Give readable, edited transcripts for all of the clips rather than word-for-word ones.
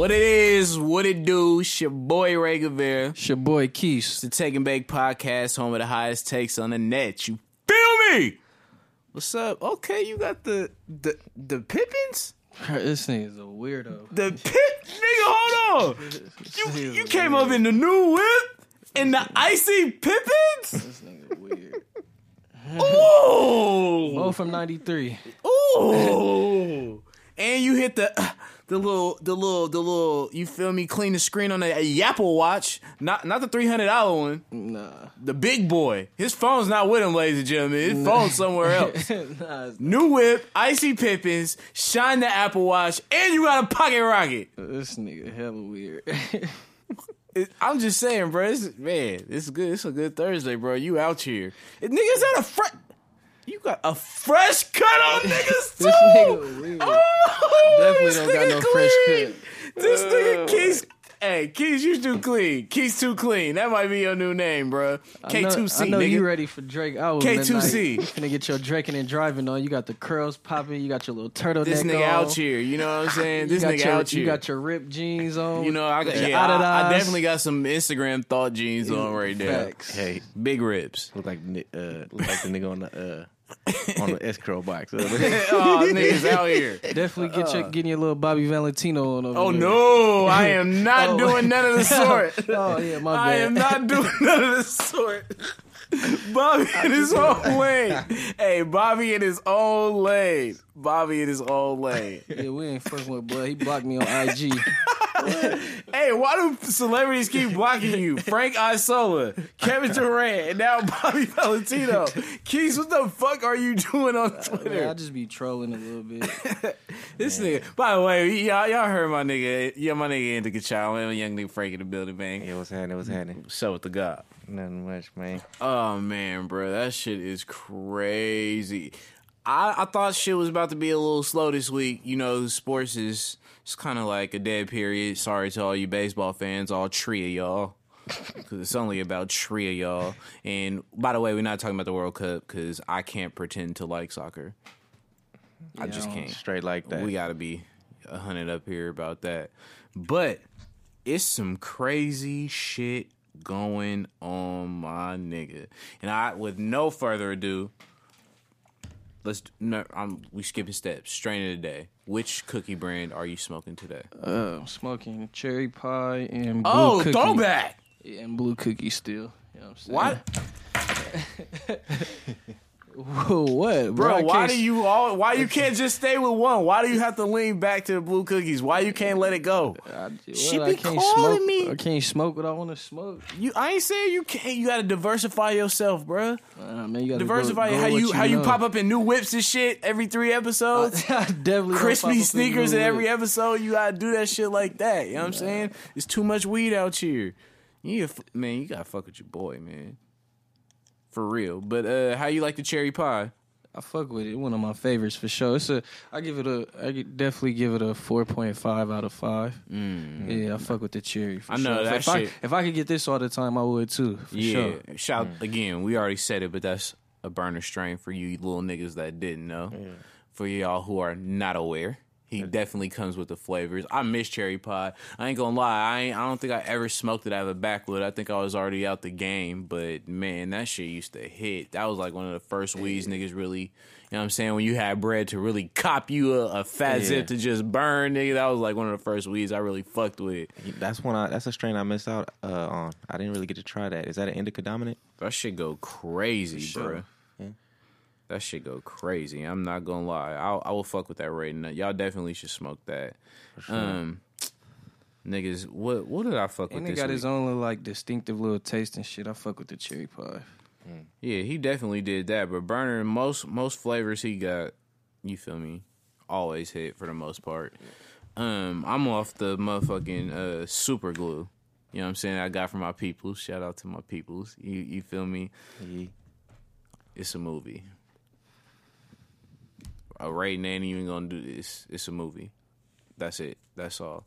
What it is, what it do, it's your boy Ray Guevara. It's your boy Keese. It's the Take and Bake Podcast, home of the highest takes on the net. You feel me? What's up? Okay, you got the Pippins? This thing is a weirdo. The Pip? Nigga, hold on. You came up in the new whip? In the icy Pippins? This nigga weird. Ooh! Both from 93. Ooh! And you hit the little, you feel me, clean the screen on a Apple Watch. Not the $300 one. Nah. The big boy. His phone's not with him, ladies and gentlemen. His phone's somewhere else. Nah, new whip, icy Pippins, shine the Apple Watch, and you got a pocket rocket. This nigga hella weird. I'm just saying, bro. This is good. It's a good Thursday, bro. You out here. Nigga, is that a front? You got a fresh cut on niggas too. This nigga weird. Oh, definitely don't got no clean. Fresh cut. This nigga Keys. Hey, Keys, you too clean. Keys too clean. That might be your new name, bro. K2C. I know you ready for Drake. K2C. You're gonna get your drinking and driving on. You got the curls popping. You got your little turtleneck on. This nigga out here. You know what I'm saying? This nigga out here. You got your ripped jeans on. You know, I definitely got some Instagram thought jeans on right there. Facts. Hey, big ribs. Look like the nigga on the. On the escrow box. Oh, niggas out here. Definitely getting your little Bobby Valentino on over here. Oh, no. I am not doing none of the sort. Oh, yeah, my bad. I am not doing none of the sort. Bobby in his own lane. Yeah, we ain't fucking with blood. He blocked me on IG. Hey, why do celebrities keep blocking you? Frank Isola, Kevin Durant, and now Bobby Valentino. Keys, what the fuck are you doing on Twitter? Man, I just be trolling a little bit. Nigga. By the way, y'all heard my nigga. Yeah, my nigga into Kachal, young nigga Frank in the building, man. Yeah, what's happening? What's happening? So with the God. Nothing much, man. Oh man, bro, that shit is crazy. I thought shit was about to be a little slow this week. You know, sports is it's kind of like a dead period. Sorry to all you baseball fans, all three of y'all, because it's only about three of y'all. And by the way, we're not talking about the World Cup because I can't pretend to like soccer. I just can't. Straight like that. We got to be 100 up here about that. But it's some crazy shit going on, my nigga. And with no further ado, we skipping steps. Strain of the day. Which cookie brand are you smoking today? I'm smoking cherry pie and blue cookie. Oh, throwback! Yeah, and blue cookie still. You know what I'm saying? What? Whoa, what? Bro, why you can't just stay with one? Why do you have to lean back to the blue cookies? Why you can't let it go? I can't smoke what I want to smoke. I ain't saying you can't. You got to diversify yourself, bro. Man, you gotta diversify how you pop up in new whips and shit every three episodes. I definitely crispy sneakers in every episode. You got to do that shit like that. You know what I'm saying? It's too much weed out here. Man, you got to fuck with your boy, man. For real. But how you like the cherry pie? I fuck with it. One of my favorites for sure. I definitely give it a 4.5 out of 5. Mm-hmm. Yeah, I fuck with the cherry for sure. I know that shit. If I could get this all the time, I would too. For sure. Again, we already said it, but that's a burner strain for you little niggas that didn't know. Yeah. For y'all who are not aware, he definitely comes with the flavors. I miss cherry pie. I ain't gonna lie. I don't think I ever smoked it out of a backwood. I think I was already out the game. But, man, that shit used to hit. That was like one of the first weeds niggas really, you know what I'm saying, when you had bread to really cop you a fat zip to just burn, nigga. That was like one of the first weeds I really fucked with. That's a strain I missed out on. I didn't really get to try that. Is that an indica dominant? That shit go crazy, bro. That shit go crazy. I'm not gonna lie. I will fuck with that rating. Y'all definitely should smoke that. For sure. Niggas, what did I fuck with this week? And he got his own like distinctive little taste and shit. I fuck with the cherry pie. Mm. Yeah, he definitely did that. But Burner, most flavors he got, you feel me, always hit for the most part. I'm off the motherfucking super glue. You know what I'm saying? I got from my peoples. Shout out to my peoples. You feel me? Yeah. It's a movie. A rating ain't even gonna do this. It's a movie. That's it. That's all.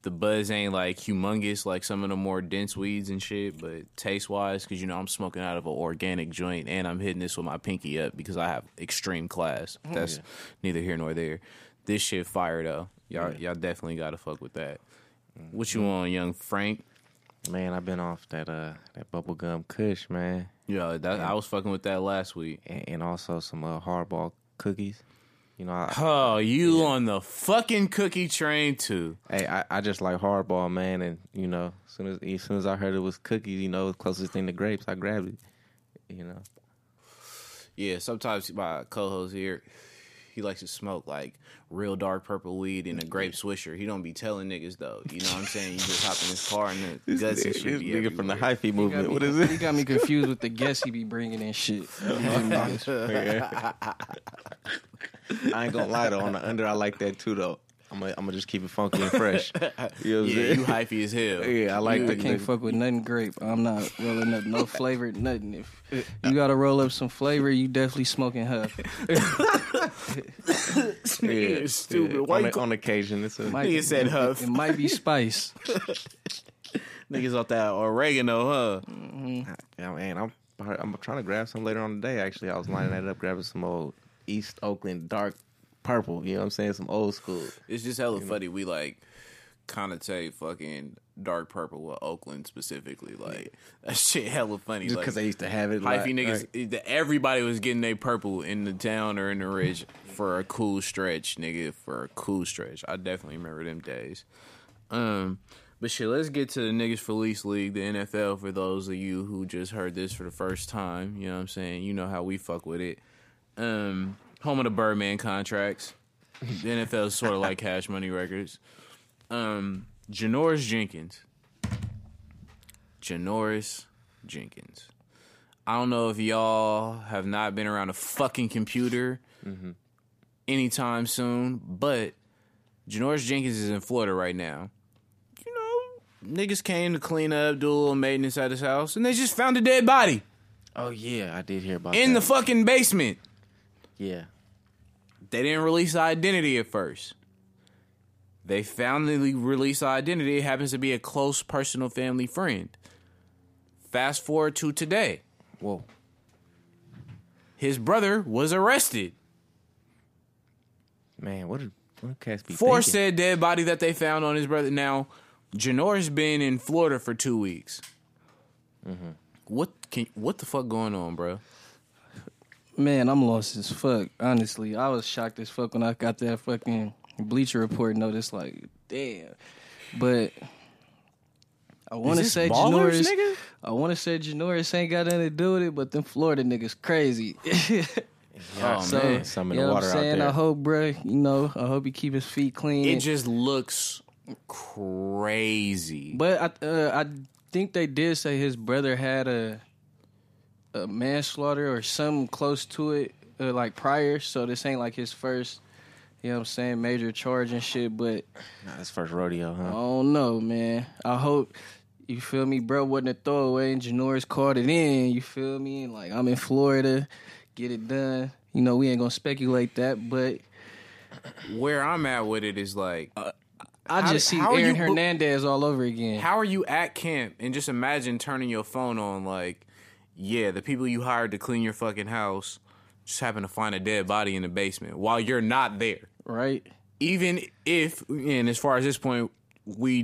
The buzz ain't like humongous like some of the more dense weeds and shit, but taste wise, because you know I'm smoking out of an organic joint and I'm hitting this with my pinky up because I have extreme class. That's neither here nor there. This shit fire though. Y'all definitely gotta fuck with that. What you on, young Frank? Man, I've been off that bubblegum kush, man. Yeah, I was fucking with that last week, and also some hardball cookies. You know, on the fucking cookie train too. Hey, I just like hardball, man, and you know, as soon as I heard it was cookies, you know, closest thing to grapes, I grabbed it. You know. Yeah, sometimes my co-host here, he likes to smoke like real dark purple weed and a grape swisher. He don't be telling niggas though. You know what I'm saying? You just hop in his car and the guts and shit. This nigga everywhere. From the hyphy movement. What is it? He got me confused with the guests he be bringing and shit. I ain't gonna lie though. On the under, I like that too though. I'm gonna just keep it funky and fresh. You know what I'm saying? You hyphy as hell. Yeah, I like that. I can't fuck with nothing grape. I'm not rolling up no flavor, nothing. If you gotta roll up some flavor, you definitely smoking huff. Yeah, stupid. Yeah. On occasion, it's nigga said huff. It might be spice. Niggas off that oregano, huh? Mm-hmm. Yeah, man, I'm trying to grab some later on today. Actually, I was lining that up, grabbing some old East Oakland dark purple, you know what I'm saying? Some old school. It's just hella funny. We like connotate fucking dark purple with Oakland specifically. Like that shit hella funny. Just because like, they used to have it. Hyphy niggas. Right. Everybody was getting their purple in the town or in the ridge for a cool stretch, nigga. For a cool stretch. I definitely remember them days. But shit, let's get to the Niggas for Lease League, the NFL, for those of you who just heard this for the first time. You know what I'm saying? You know how we fuck with it. Home of the Birdman contracts. The NFL is sort of like Cash Money Records. Janoris Jenkins. I don't know if y'all have not been around a fucking computer anytime soon, but Janoris Jenkins is in Florida right now. You know, niggas came to clean up, do a little maintenance at his house, and they just found a dead body. Oh, yeah, I did hear about that. In the fucking basement. Yeah. They didn't release the identity at first. They finally released the identity. It happens to be a close personal family friend. Fast forward to today. Whoa. His brother was arrested. Man, what cats be for thinking? Said dead body that they found on his brother. Now, Janoris been in Florida for 2 weeks. Mm-hmm. What the fuck going on, bro? Man, I'm lost as fuck, honestly. I was shocked as fuck when I got that fucking Bleacher Report notice, like, damn. But I want to say Janoris, nigga? I want to say Janoris ain't got nothing to do with it, but them Florida niggas crazy. Oh, so, man. Some in the water out there. I hope, bro, you know, I hope he keep his feet clean. It just looks crazy. But I think they did say his brother had a manslaughter or something close to it, like prior. So this ain't like his first, you know what I'm saying, major charge and shit. But not his first rodeo, huh? I don't know, man. I hope, you feel me, bro, wasn't a throwaway and Janoris called it in, you feel me? And like, I'm in Florida, get it done. You know, we ain't gonna speculate that, but where I'm at with it is like, I just see Aaron Hernandez all over again. How are you at camp? And just imagine turning your phone on, like, yeah, the people you hired to clean your fucking house just happen to find a dead body in the basement while you're not there. Right. Even if, and as far as this point, we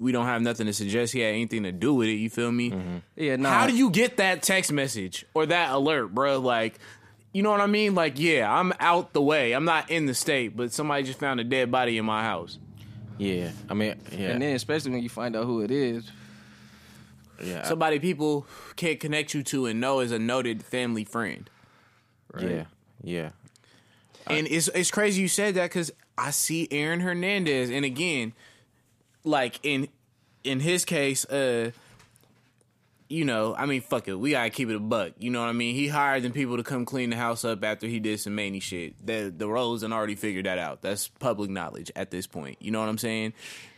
don't have nothing to suggest he had anything to do with it, you feel me? Mm-hmm. Yeah, no. How do you get that text message or that alert, bro? Like, you know what I mean? Like, yeah, I'm out the way. I'm not in the state, but somebody just found a dead body in my house. Yeah. I mean, yeah. And then especially when you find out who it is. Yeah, somebody people can't connect you to and know is a noted family friend. Right? Yeah, yeah. And it's crazy you said that because I see Aaron Hernandez, and again, like in his case, you know, I mean, fuck it, we gotta keep it a buck. You know what I mean? He hired them people to come clean the house up after he did some many shit. The Rose and already figured that out. That's public knowledge at this point. You know what I'm saying?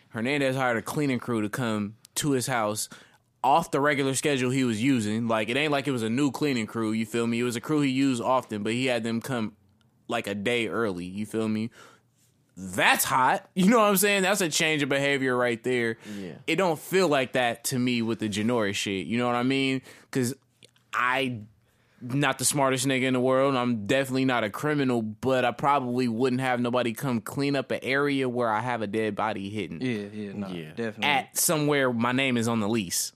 Hernandez hired a cleaning crew to come to his house. Off the regular schedule he was using. Like, it ain't like it was a new cleaning crew, you feel me? It was a crew he used often, but he had them come, like, a day early, you feel me? That's hot. You know what I'm saying? That's a change of behavior right there. Yeah. It don't feel like that to me with the Janoris shit, you know what I mean? Because I not the smartest nigga in the world. I'm definitely not a criminal, but I probably wouldn't have nobody come clean up an area where I have a dead body hidden. Definitely. At somewhere my name is on the lease.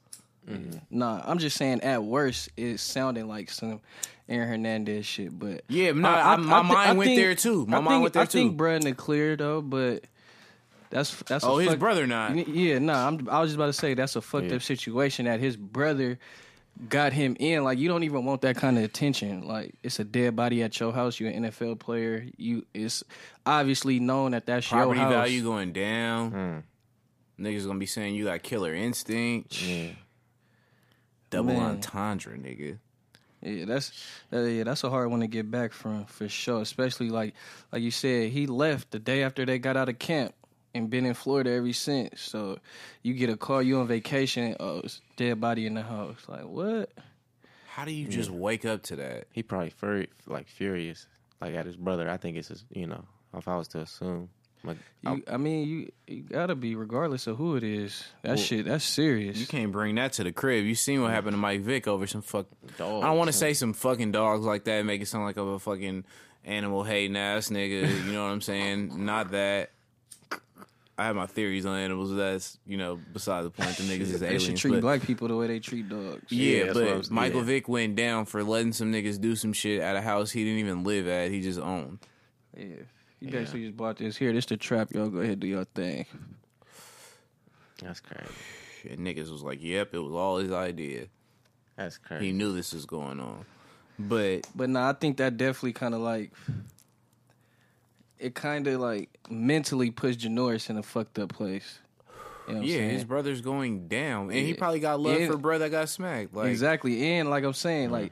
Mm-hmm. Nah, I'm just saying at worst, it's sounding like some Aaron Hernandez shit, but... Yeah, no, my mind went there, too. My mind went there, too. I think bruh in the clear, though, but... That's oh, his brother not. Yeah, no, I was just about to say that's a fucked up situation that his brother got him in. Like, you don't even want that kind of attention. Like, it's a dead body at your house. You're an NFL player. It's obviously known that that's your house. Property value going down. Niggas gonna be saying you got killer instinct. Yeah. Double entendre, nigga. Yeah, that's a hard one to get back from for sure. Especially like you said, he left the day after they got out of camp. And been in Florida ever since. So you get a call, you on vacation, oh, it's dead body in the house. Like, what? How do you just wake up to that? He probably furious, like at his brother. I think it's his, if I was to assume. Like, you gotta be, regardless of who it is. That's serious. You can't bring that to the crib. You seen what happened to Mike Vick over some fucking dogs. I don't want to say some fucking dogs like that and make it sound like I'm a fucking animal hating ass nigga. You know what I'm saying? Not that. I have my theories on animals. That's, beside the point. The niggas is aliens. They should treat black people the way they treat dogs. Yeah, but Michael Vick went down for letting some niggas do some shit at a house he didn't even live at. He just owned. Yeah. He basically just bought this. Here, this the trap. Y'all go ahead, do your thing. That's crazy. Shit, niggas was like, yep, it was all his idea. That's crazy. He knew this was going on. But nah, I think that definitely kind of like... It kind of, mentally puts Janoris in a fucked-up place. You know what I'm saying? His brother's going down. And he probably got love for brother that got smacked. Like. Exactly. And, like I'm saying,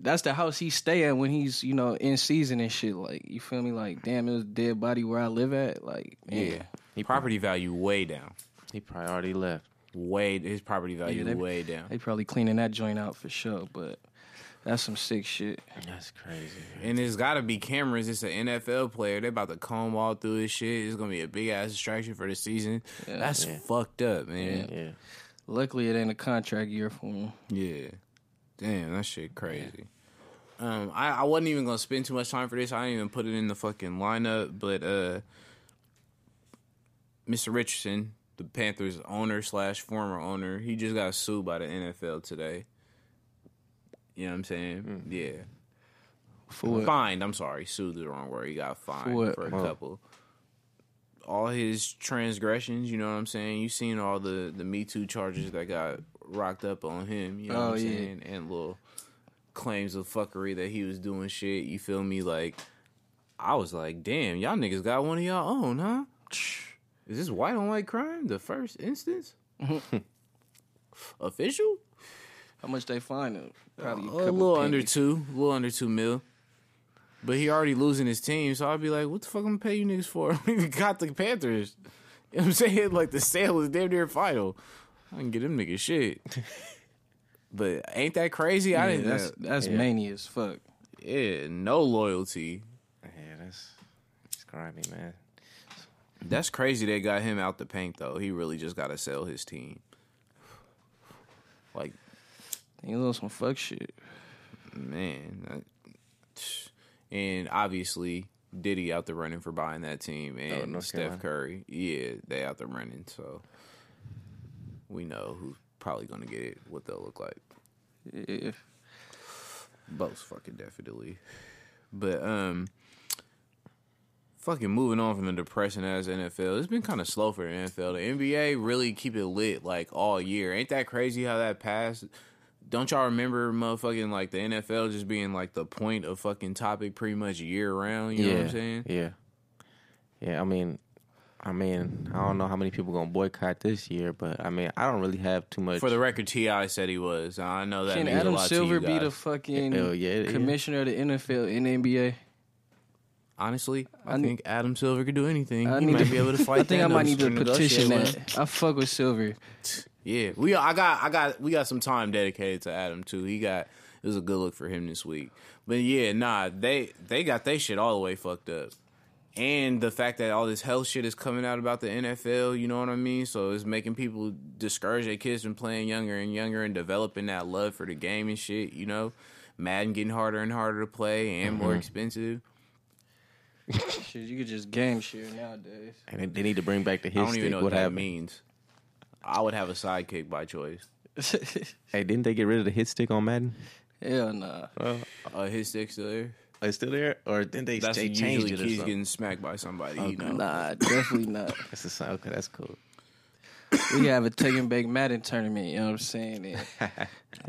that's the house he stay at when he's, in season and shit. Like, you feel me? Like, damn, it was a dead body where I live at. Like, man. Yeah. He property value way down. He probably already left. His property value way down. They probably cleaning that joint out for sure, but... That's some sick shit. That's crazy. And it's got to be cameras. It's an NFL player. They're about to comb all through this shit. It's going to be a big-ass distraction for the season. Yeah, that's fucked up, man. Yeah. Luckily, it ain't a contract year for him. Yeah. Damn, that shit crazy. Yeah. I wasn't even going to spend too much time for this. I didn't even put it in the fucking lineup. But Mr. Richardson, the Panthers' owner/former owner, he just got sued by the NFL today. You know what I'm saying? Mm. Yeah. Fined, I'm sorry. Sued the wrong word. He got fined for a couple. All his transgressions, you know what I'm saying? You seen all the Me Too charges that got rocked up on him, you know what I'm saying? And little claims of fuckery that he was doing shit, you feel me? Like, I was like, damn, y'all niggas got one of y'all own, huh? Is this white on white crime? The first instance? Official? How much they fine him? Probably a little under $2 million, $2 million. But he already losing his team, so I'd be like, what the fuck I'm gonna pay you niggas for? We got the Panthers. You know what I'm saying? Like, the sale is damn near final. I can get them niggas shit. But ain't that crazy? Yeah, I didn't. That's mania as fuck. Yeah, no loyalty. Yeah, that's grimy, man. That's crazy they got him out the paint, though. He really just gotta sell his team. Like, you know, some fuck shit. Man. And obviously, Diddy out there running for buying that team. And Steph Curry. Yeah, they out there running. So, we know who's probably going to get it, what they'll look like. Yeah. Both fucking definitely. But, fucking moving on from the depressing-ass NFL. It's been kind of slow for the NFL. The NBA really keep it lit, like, all year. Ain't that crazy how that passed... Don't y'all remember motherfucking, like, the NFL just being, like, the point of fucking topic pretty much year-round? You know what I'm saying? Yeah. Yeah, I mean, I don't know how many people going to boycott this year, but, I mean, I don't really have too much. For the record, T.I. said he was. I know that means a lot to you guys. Can Adam Silver be the fucking commissioner of the NFL and NBA? Honestly, I think Adam Silver could do anything. He might be able to fight. I think I might need to petition that. I fuck with Silver. Yeah, we got some time dedicated to Adam too. It was a good look for him this week. But yeah, nah, they got their shit all the way fucked up. And the fact that all this health shit is coming out about the NFL, you know what I mean? So it's making people discourage their kids from playing younger and younger and developing that love for the game and shit, you know? Madden getting harder and harder to play and more expensive. Shit, you could just game shoot nowadays. And they need to bring back the history. I don't even know what that means. I would have a sidekick by choice. Hey, didn't they get rid of the hit stick on Madden? Hell nah. Hit stick still there? It's still there? Or didn't they change it? He's getting smacked by somebody, okay. You know? Nah, definitely not. That's a, okay, that's cool. We have a Take and Bake Madden tournament, you know what I'm saying? And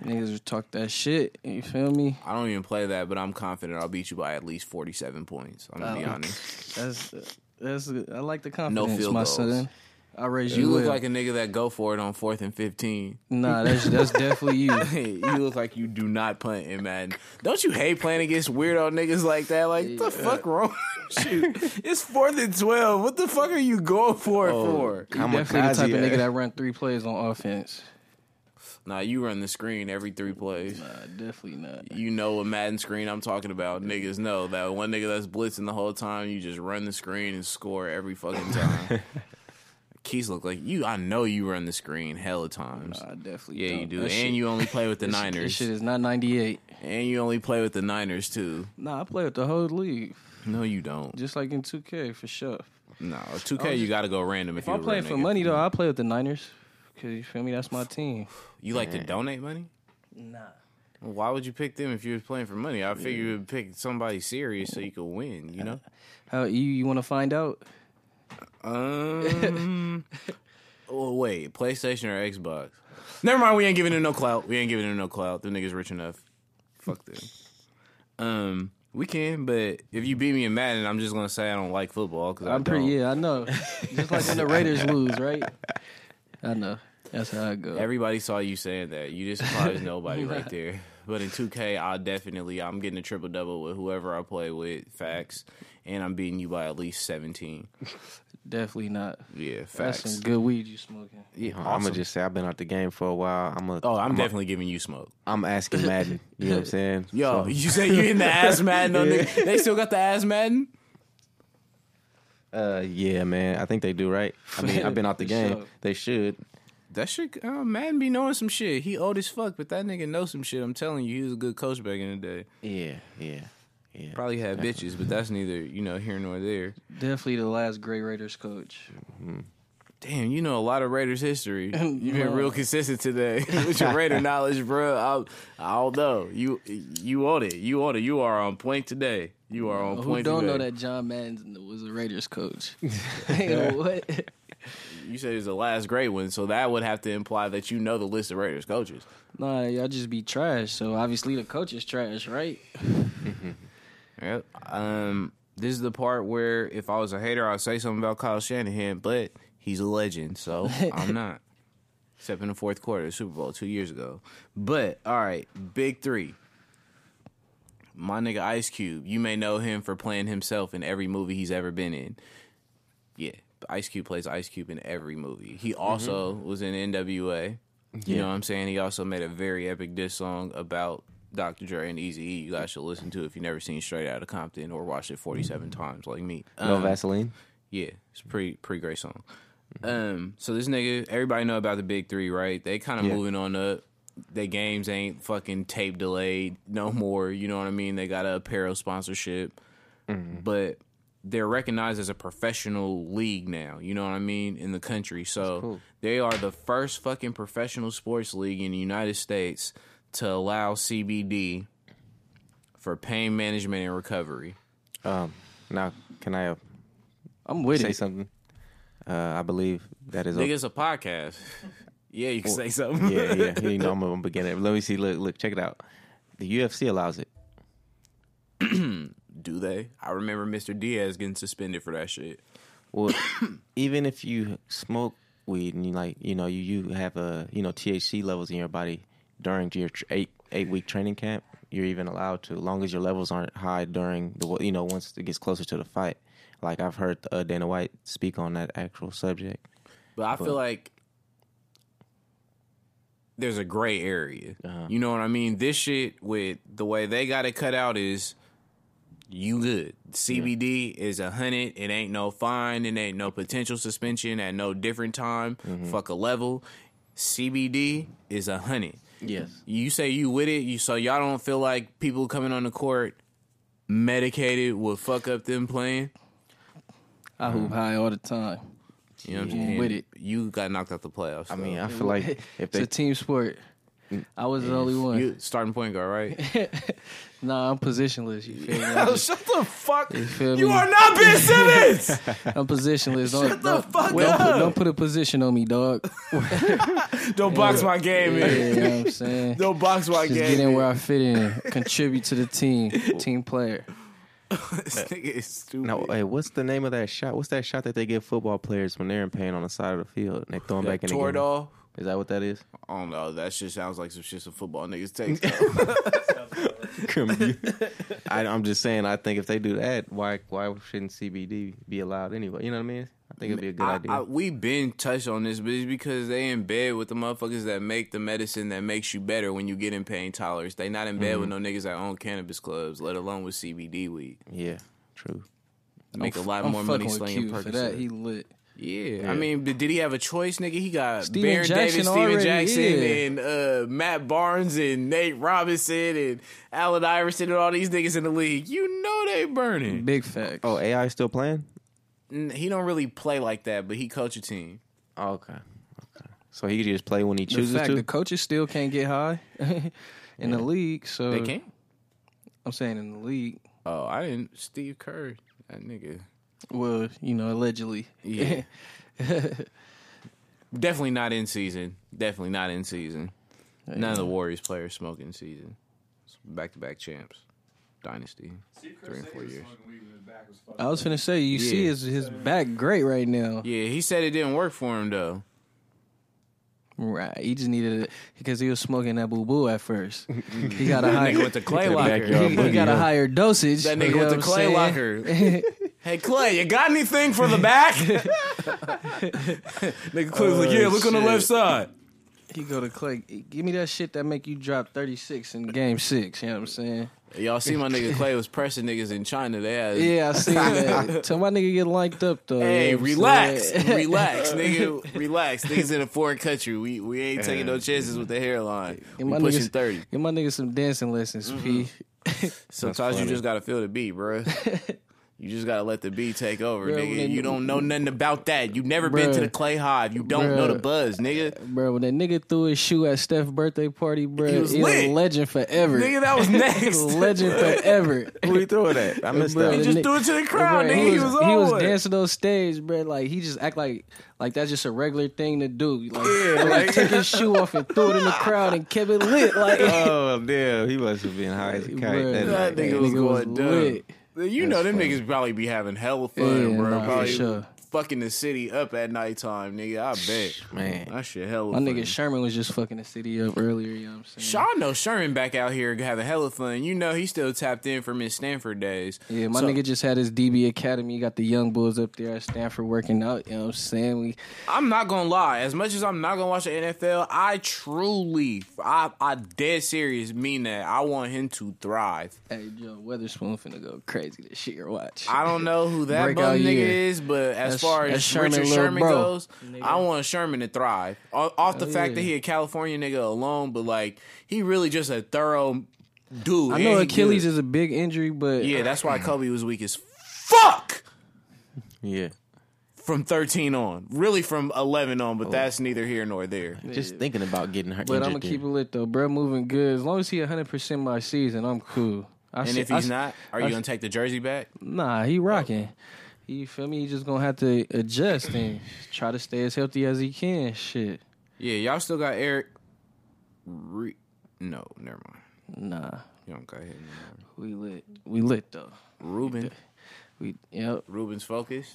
niggas will talk that shit, you feel me? I don't even play that, but I'm confident I'll beat you by at least 47 points. I'm going to be honest. That's I like the confidence, no field my goals. Son. I raise you look like a nigga that go for it on 4th and 15. Nah, that's definitely you. You look like you do not punt in Madden. Don't you hate playing against weirdo niggas like that? Like, yeah. The fuck wrong with you? It's 4th and 12. What the fuck are you going for for? You definitely the type of nigga that run 3 plays on offense. Nah, you run the screen every 3 plays. Nah, definitely not. You know what Madden screen I'm talking about. Niggas know that one nigga that's blitzing the whole time, you just run the screen and score every fucking time. Keys look like you. I know you run the screen hella times. Nah, I definitely. Yeah, don't. You do. That and shit, you only play with the Niners. This shit is not 98. And you only play with the Niners too. Nah, I play with the whole league. No, you don't. Just like in 2K for sure. No, 2K you gotta go random if you're playing for money though. I play with the Niners because you feel me. That's my team. You like to donate money? Nah. Why would you pick them if you were playing for money? I figured you would pick somebody serious so you could win. You know? How you want to find out? Oh wait, PlayStation or Xbox? Never mind, we ain't giving him no clout. Them niggas rich enough. Fuck them. We can, but if you beat me in Madden, I'm just gonna say I don't like football because I'm pretty. Yeah, I know. Just like when the Raiders lose, right? I know. That's how I go. Everybody saw you saying that. You just surprised nobody right there. But in 2K, I'm getting a triple-double with whoever I play with, facts, and I'm beating you by at least 17. Definitely not. Yeah, facts. That's some good weed you smoking. Yeah, awesome. I'm going to just say I've been out the game for a while. I'm definitely giving you smoke. I'm asking Madden, you know what I'm saying? Yo, so. You say you in the ass Madden on there? They still got the ass Madden? Yeah, man, I think they do, right? I mean, I've been out the game. Sure. They should. That shit, Madden be knowing some shit. He old as fuck, but that nigga knows some shit. I'm telling you, he was a good coach back in the day. Yeah. Probably had bitches, but that's neither, here nor there. Definitely the last great Raiders coach. Mm-hmm. Damn, you know a lot of Raiders history. You've been real consistent today with your Raider knowledge, bro. I don't know. You own it. You own it. You are on point today. You are on point today. Who don't know that John Madden was a Raiders coach? What? You said it's the last great one, so that would have to imply that you know the list of Raiders coaches. Nah, y'all just be trash, so obviously the coach is trash, right? Yep. This is the part where if I was a hater, I'd say something about Kyle Shanahan, but he's a legend, so I'm not. Except in the fourth quarter of the Super Bowl 2 years ago. But, all right, Big Three. My nigga Ice Cube, you may know him for playing himself in every movie he's ever been in. Yeah. Ice Cube plays Ice Cube in every movie. He also was in NWA. You know what I'm saying? He also made a very epic diss song about Dr. Dre and Eazy-E. You guys should listen to it if you've never seen Straight Outta Compton or watched it 47 times like me. No Vaseline? Yeah. It's a pretty great song. So this nigga, everybody know about the Big Three, right? They kind of moving on up. Their games ain't fucking tape delayed no more. You know what I mean? They got a apparel sponsorship. Mm-hmm. But they're recognized as a professional league now, you know what I mean, in the country. So They are the first fucking professional sports league in the United States to allow CBD for pain management and recovery. Now, can I say something? I believe that is... Nigga's a podcast. Yeah, you can say something. Yeah. You know, I'm a beginner. Let me see. Look, check it out. The UFC allows it. Do they? I remember Mr. Diaz getting suspended for that shit. Well, even if you smoke weed and you have THC levels in your body during your eight-week training camp, you're even allowed to, as long as your levels aren't high during the once it gets closer to the fight. Like I've heard Dana White speak on that actual subject. But I feel like there's a gray area. Uh-huh. You know what I mean? This shit with the way they got it cut out is. You good. CBD is 100. It ain't no fine. It ain't no potential suspension at no different time. Mm-hmm. Fuck a level. CBD is 100. Yes. You say you with it, you so y'all don't feel like people coming on the court medicated would fuck up them playing? I hoop high all the time. You know what I'm saying? With it. You got knocked out the playoffs. I mean, I feel like if they... It's a team sport. I was the only one. You starting point guard, right? Nah, I'm positionless. You feel me? Shut the fuck. You are not Ben Simmons. I'm positionless. Shut the fuck up. Don't put a position on me, dog. Don't box my game in. You know what I'm saying? Don't box my game in. Just get in where I fit in. Contribute to the team. Team player. This nigga is stupid. Now, hey, what's the name of that shot? What's that shot that they give football players when they're in pain on the side of the field and they throw them back in the game? Toradol. Is that what that is? I don't know. That shit sounds like some shit some football niggas take. I'm just saying, I think if they do that, why shouldn't CBD be allowed anyway? You know what I mean? I think it'd be a good idea. We've been touched on this, but it's because they in bed with the motherfuckers that make the medicine that makes you better when you get in pain tolerance. They not in bed with no niggas that own cannabis clubs, let alone with CBD weed. Yeah, true. Make a lot more money slinging Percocet. For that, he lit. Yeah, I mean, did he have a choice, nigga? He got Baron Davis, Steven Jackson, and Matt Barnes, and Nate Robinson, and Allen Iverson, and all these niggas in the league. You know they burning. Big facts. Oh, AI still playing? He don't really play like that, but he coach a team. Oh, okay. So he can just play when he chooses to? The coaches still can't get high in the league, so... They can't? I'm saying in the league. Oh, I didn't... Steve Kerr, that nigga... Well, you know, allegedly. Yeah. Definitely not in season. Definitely not in season. None of the Warriors players smoke in season. Back-to-back champs. Dynasty. 3 and 4 years. I was finna say, you see his back great right now. Yeah, he said it didn't work for him, though. Right, he just needed it because he was smoking that boo-boo at first. He got a higher... with the clay locker. He got a higher dosage. That nigga with the clay locker. Hey, Clay, you got anything for the back? Nigga Clay's like, yeah, look on the left side. He go to Clay, give me that shit that make you drop 36 in game 6, you know what I'm saying? Y'all see my nigga Clay was pressing niggas in China. They had... Yeah, I seen that. Tell my nigga get linked up, though. Hey, you know relax, nigga. Relax. Niggas in a foreign country. We ain't taking no chances with the hairline. We pushing 30. Give my nigga some dancing lessons, P. Sometimes you just got to feel the beat, bro. You just gotta let the beat take over, bro, nigga. You don't know nothing about that. You never been to the Clay Hive. You don't know the buzz, nigga. Bro, when that nigga threw his shoe at Steph's birthday party, bro, he was a legend forever. Nigga, that was next. He was a legend forever. Who he threw it at? I missed that. He just threw it to the crowd, bro, nigga. He was dancing on stage, bro. Like, he just act like that's just a regular thing to do. Like, he took his shoe off and threw it in the crowd and kept it lit. Like, oh, damn. He must have been high as a kite. That nigga was going dumb. You know them niggas probably be having hella fun, bro. Probably fucking the city up at nighttime, nigga. I bet. Man, that shit hella fun. My nigga Sherman was just fucking the city up earlier, you know what I'm saying? Y'all know Sherman back out here having hella fun. You know he still tapped in from his Stanford days. Yeah, my nigga just had his DB Academy. He got the young bulls up there at Stanford working out, you know what I'm saying? I'm not gonna lie. As much as I'm not gonna watch the NFL, I truly, I dead serious mean that. I want him to thrive. Hey, Joe Weatherspoon finna go crazy this year. Watch. I don't know who that bum nigga is, but as far as Richard Sherman goes, nigga. I want Sherman to thrive. Off the fact that he a California nigga alone, but like he really just a thorough dude. I know Achilles is a big injury, but yeah, that's why Kobe was weak as fuck. Yeah. From 13 on. Really from 11 on, but that's neither here nor there. Just thinking about getting hurt. But I'm going to keep it lit though. Bro, moving good. As long as he 100% my season, I'm cool. If he's not, are you going to take the jersey back? Nah, he rocking. You feel me? He just gonna have to adjust and try to stay as healthy as he can. Shit. Yeah, y'all still got Eric. No, never mind. Nah. You don't go ahead. We lit though. Ruben. Ruben's focused.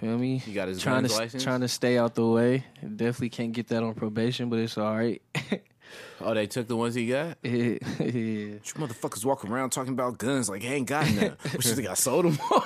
Feel me? He got his license. Trying to stay out the way. Definitely can't get that on probation, but it's all right. Oh, they took the ones he got? Yeah. You motherfuckers walking around talking about guns like, hey, ain't got none. Which is like, I sold them all.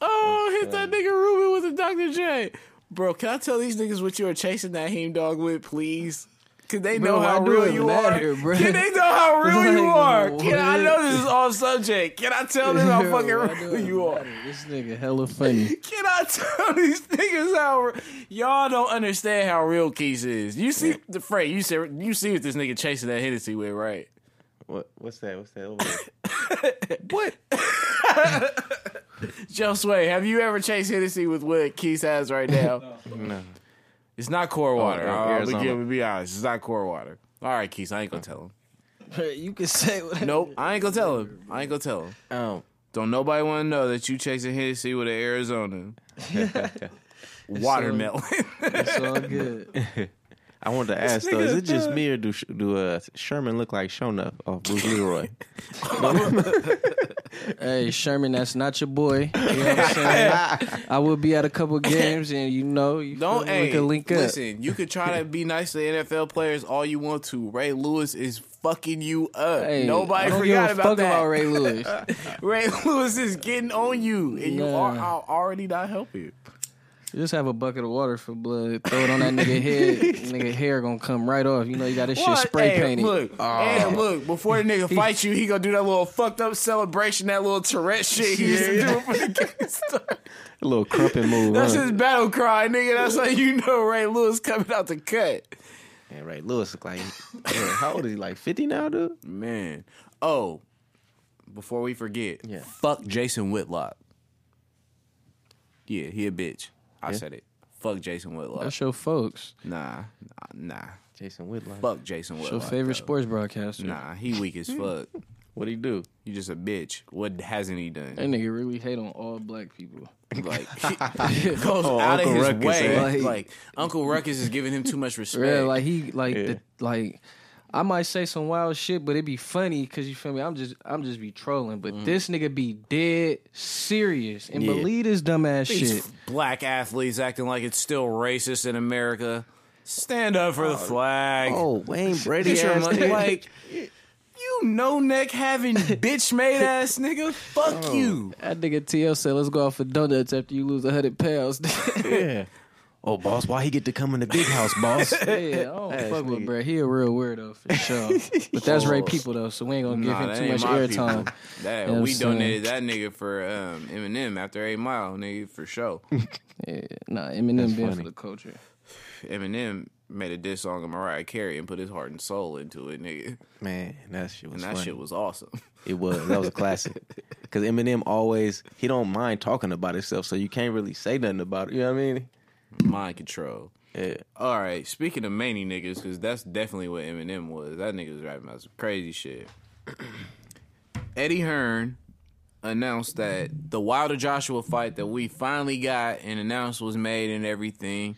Oh, hit that nigga Ruben with a Dr. J. Bro, can I tell these niggas what you are chasing that heme dog with, please? Cause they know how real you are. Can they know how real you are? Can I know this is off subject? Can I tell them how fucking real you are? This nigga hella funny. Can I tell these niggas how y'all don't understand how real Keese is? You see the Frank? You said you see what this nigga chasing that Hennessy with, right? What's that? What? Joe Sway, have you ever chased Hennessy with what Keese has right now? No. It's not core water. We'll be honest. It's not core water. All right, Keith, I ain't going to tell him. You can say whatever. Nope, I ain't going to tell him. Don't nobody want to know that you chasing Hennessy with an Arizona watermelon. It's all good. I wanted to ask, though, is it just me or do Sherman look like Shona off Bruce Leroy? Hey, Sherman, that's not your boy. You know what I'm saying? I will be at a couple games, and you know, you don't link up. Listen, you could try to be nice to NFL players all you want to. Ray Lewis is fucking you up. Hey, nobody forgot about that. About Ray Lewis. Ray Lewis is getting on you, and you are already not helping. Just have a bucket of water for blood. Throw it on that nigga head. Nigga hair gonna come right off. You know you got this shit spray painted. Look, before the nigga fights you, he gonna do that little fucked up celebration, that little Tourette shit he used to do for the game start. A little crumping move. That's his battle cry, nigga. That's how you know Ray Lewis coming out the cut. Man, Ray Lewis look like how old is he? Like 50 now, dude? Man. Oh, before we forget, fuck Jason Whitlock. Yeah, he a bitch. I said it. Fuck Jason Whitlock. That's your folks. Nah. Jason Whitlock. Fuck Jason Whitlock. Your favorite sports broadcaster. Nah, he weak as fuck. What'd he do? You just a bitch. What hasn't he done? That nigga really hate on all black people. Like, he goes out of his way. Like, Uncle Ruckus is giving him too much respect. Yeah, like, I might say some wild shit, but it be funny because you feel me. I'm just be trolling, but this nigga be dead serious and believe this dumbass shit. Black athletes acting like it's still racist in America. Stand up for the flag. Oh, Wayne Brady ass nigga. Like, you no neck having bitch made ass nigga. Fuck you. That nigga TL said, "Let's go out for donuts after you lose 100 pounds." Yeah. Oh, boss, why he get to come in the big house, boss? I don't fuck with Brad. He a real weirdo, for sure. But that's Ray people, though, so we ain't going to give him too much airtime. We donated that nigga for Eminem after 8 Mile, nigga, for sure. Eminem that's been funny for the culture. Eminem made a diss song of Mariah Carey and put his heart and soul into it, nigga. Man, that shit was funny. Shit was awesome. It was. That was a classic. Because Eminem always, he don't mind talking about himself, so you can't really say nothing about it. You know what I mean? Mind control. Yeah. All right. Speaking of many niggas, because that's definitely what Eminem was. That nigga was rapping about some crazy shit. Eddie Hearn announced that the Wilder Joshua fight that we finally got and announced was made and everything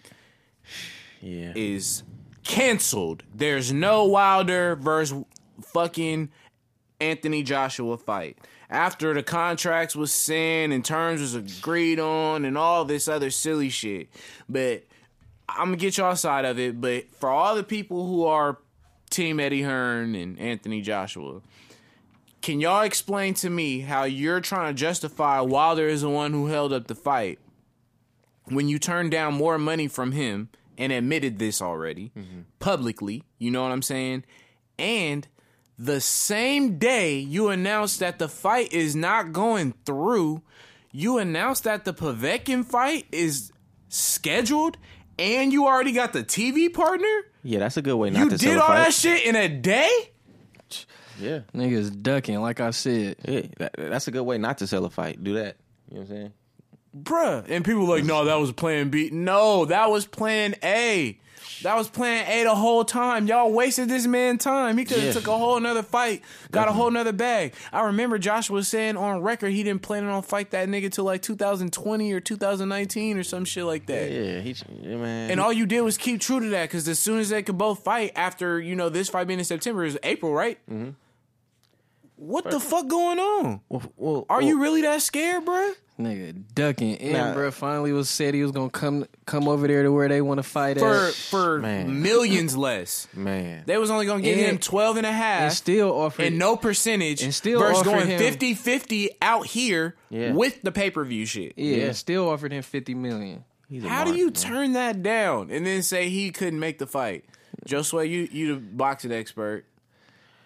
is canceled. There's no Wilder versus fucking Anthony Joshua fight. After the contracts was signed and terms was agreed on and all this other silly shit. But I'm going to get y'all side of it. But for all the people who are Team Eddie Hearn and Anthony Joshua, can y'all explain to me how you're trying to justify Wilder is the one who held up the fight when you turned down more money from him and admitted this already publicly? You know what I'm saying? And the same day you announced that the fight is not going through, you announced that the Povetkin fight is scheduled, and you already got the TV partner? Yeah, that's a good way not to sell a fight. You did all that shit in a day? Yeah. Niggas ducking, like I said. Yeah, that's a good way not to sell a fight. Do that. You know what I'm saying? Bruh. And people like, no, that was plan B. No, that was plan A. That was plan A the whole time. Y'all wasted this man's time. He could have took a whole another fight, got a whole nother bag. I remember Joshua saying on record he didn't plan on fight that nigga till like 2020 or 2019 or some shit like that. Yeah, man. And all you did was keep true to that because as soon as they could both fight after, you know, this fight being in September is April, right? Mm-hmm. What the fuck going on? Are you really that scared, bruh? Nigga ducking in, bro. Finally was said he was gonna come over there to where they want to fight for millions less. Man, they was only gonna give him 12.5 and still offering and no percentage and still versus going 50-50 out here with the pay per view shit. Yeah, still offered him $50 million. How do you turn that down and then say he couldn't make the fight? Joshua, you the boxing expert.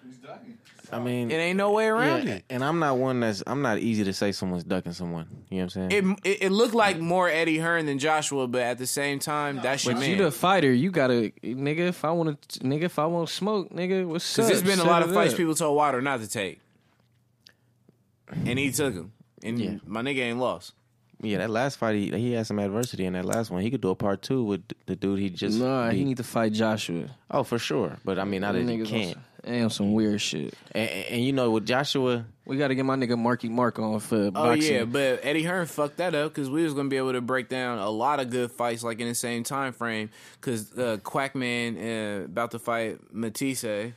He's ducking. I mean, it ain't no way around it. And I'm not one that's easy to say someone's ducking someone. You know what I'm saying? It looked like more Eddie Hearn than Joshua, but at the same time, that's your man. But you the fighter, you gotta if I want to smoke, what's up? Because there's been a lot of fights people told Wilder not to take, and he took them, and my nigga ain't lost. Yeah, that last fight, he had some adversity in that last one. He could do a part two with the dude he just... Nah, he need to fight Joshua. Oh, for sure. But, I mean, not that he can't. And some weird shit. And, you know, with Joshua... We got to get my nigga Marky Mark on for boxing. Oh, yeah, but Eddie Hearn fucked that up because we was going to be able to break down a lot of good fights, like, in the same time frame because Quackman about to fight Matisse.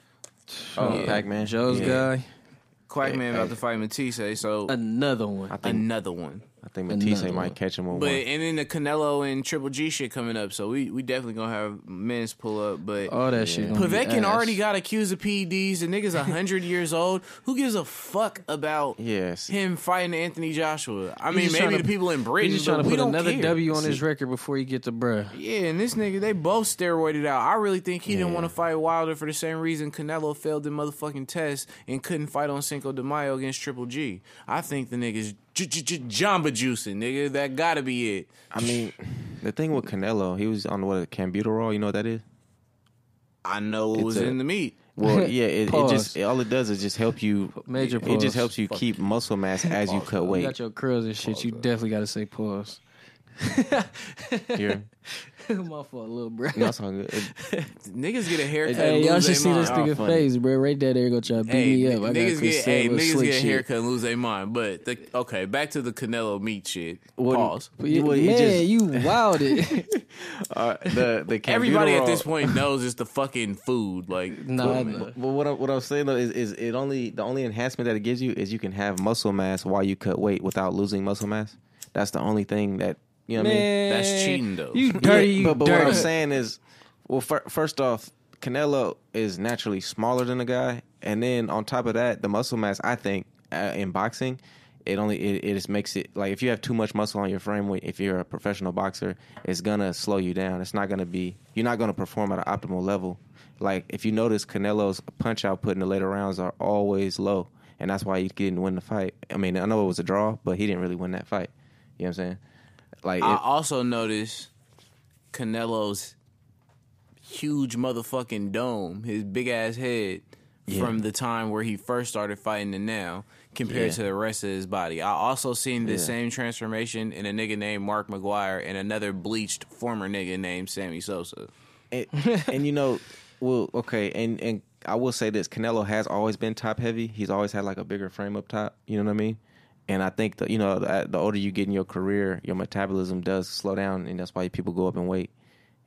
Pac-Man Joe's guy. Quackman about to fight Matisse, so... Another one. I think Matisse might catch him on one. And then the Canelo and Triple G shit coming up, so we definitely gonna have men's pull up. But all that shit. Povetkin already got accused of PEDs. The nigga's 100 years old. Who gives a fuck about him fighting Anthony Joshua? I mean, maybe the people in Britain. He's trying to put another W on his record before he get to bruh. Yeah, and this nigga, they both steroided out. I really think he didn't want to fight Wilder for the same reason Canelo failed the motherfucking test and couldn't fight on Cinco de Mayo against Triple G. I think the nigga's Jamba juicing, nigga. That gotta be it. I mean, the thing with Canelo, he was on Cambuterol. You know what that is? I know it was in the meat. Well, yeah, it just all it does is just help you. Major pause. It just helps you keep muscle mass as you cut weight. You got your curls and shit. You definitely gotta say pause. Yeah. My fault, little bro. No, it's all good. Niggas get a haircut. Hey, y'all should see this nigga face, bro. Right there go try to beat me up. Niggas get a haircut and lose their mind. But okay, back to the Canelo meat shit. Pause. You wilded. Everybody at this point knows it's the fucking food. Like, but what I'm saying though is it only the only enhancement that it gives you is you can have muscle mass while you cut weight without losing muscle mass. That's the only thing that. You know what I mean? That's cheating, though. You dirty, but what I'm saying is, well, first off, Canelo is naturally smaller than the guy, and then on top of that, the muscle mass. I think in boxing, it just makes it like if you have too much muscle on your frame weight, if you're a professional boxer, it's gonna slow you down. It's not gonna be you're not gonna perform at an optimal level. Like if you notice, Canelo's punch output in the later rounds are always low, and that's why he didn't win the fight. I mean, I know it was a draw, but he didn't really win that fight. You know what I'm saying? Like I also noticed Canelo's huge motherfucking dome, his big ass head from the time where he first started fighting to now compared to the rest of his body. I also seen the same transformation in a nigga named Mark McGuire and another bleached former nigga named Sammy Sosa. And you know, well, okay, and I will say this, Canelo has always been top heavy. He's always had like a bigger frame up top, you know what I mean? And I think that, you know, the older you get in your career, your metabolism does slow down, and that's why people go up in weight.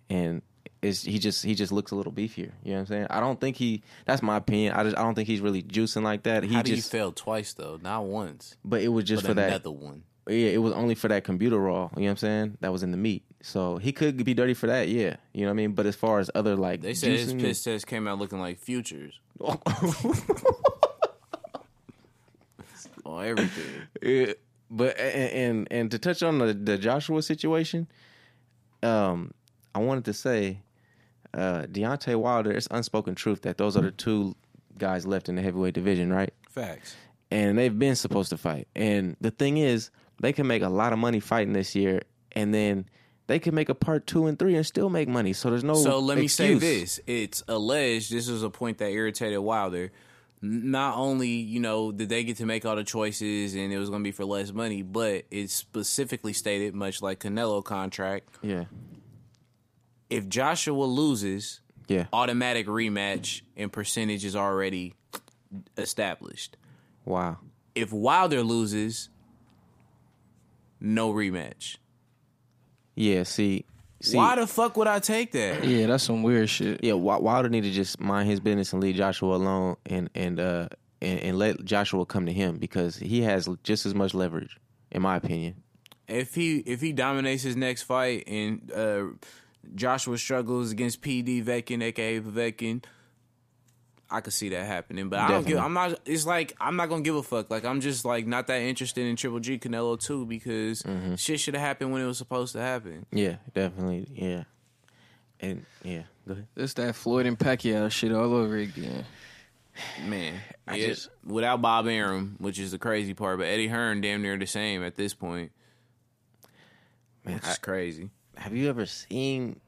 And he just looks a little beefier. You know what I'm saying? I don't think that's my opinion. I don't think he's really juicing like that. He failed twice though, not once. But it was just for that another one. Yeah, it was only for that Combuterol. You know what I'm saying? That was in the meat. So he could be dirty for that, yeah. You know what I mean? But as far as other like, they said his piss test came out looking like Futures. Everything, but and to touch on the Joshua situation, I wanted to say, Deontay Wilder. It's unspoken truth that those are the two guys left in the heavyweight division, right? Facts. And they've been supposed to fight. And the thing is, they can make a lot of money fighting this year, and then they can make a part 2 and 3 and still make money. So there's no. So let me say this: it's alleged. This is a point that irritated Wilder. Not only, you know, did they get to make all the choices and it was going to be for less money, but it's specifically stated, much like Canelo contract. Yeah. If Joshua loses, automatic rematch and percentage is already established. Wow. If Wilder loses, no rematch. Yeah, see, why the fuck would I take that? Yeah, that's some weird shit. Yeah, Wilder need to just mind his business and leave Joshua alone and let Joshua come to him because he has just as much leverage, in my opinion. If he dominates his next fight and Joshua struggles against P.D. Vetkin, a.k.a. Povetkin, I could see that happening. But I'm not going to give a fuck. Like, I'm just, like, not that interested in Triple G Canelo, too, because shit should have happened when it was supposed to happen. Yeah, definitely. Yeah. And, yeah. It's that Floyd and Pacquiao shit all over again. Man, I just without Bob Arum, which is the crazy part, but Eddie Hearn damn near the same at this point. Man, it's crazy. Have you ever seen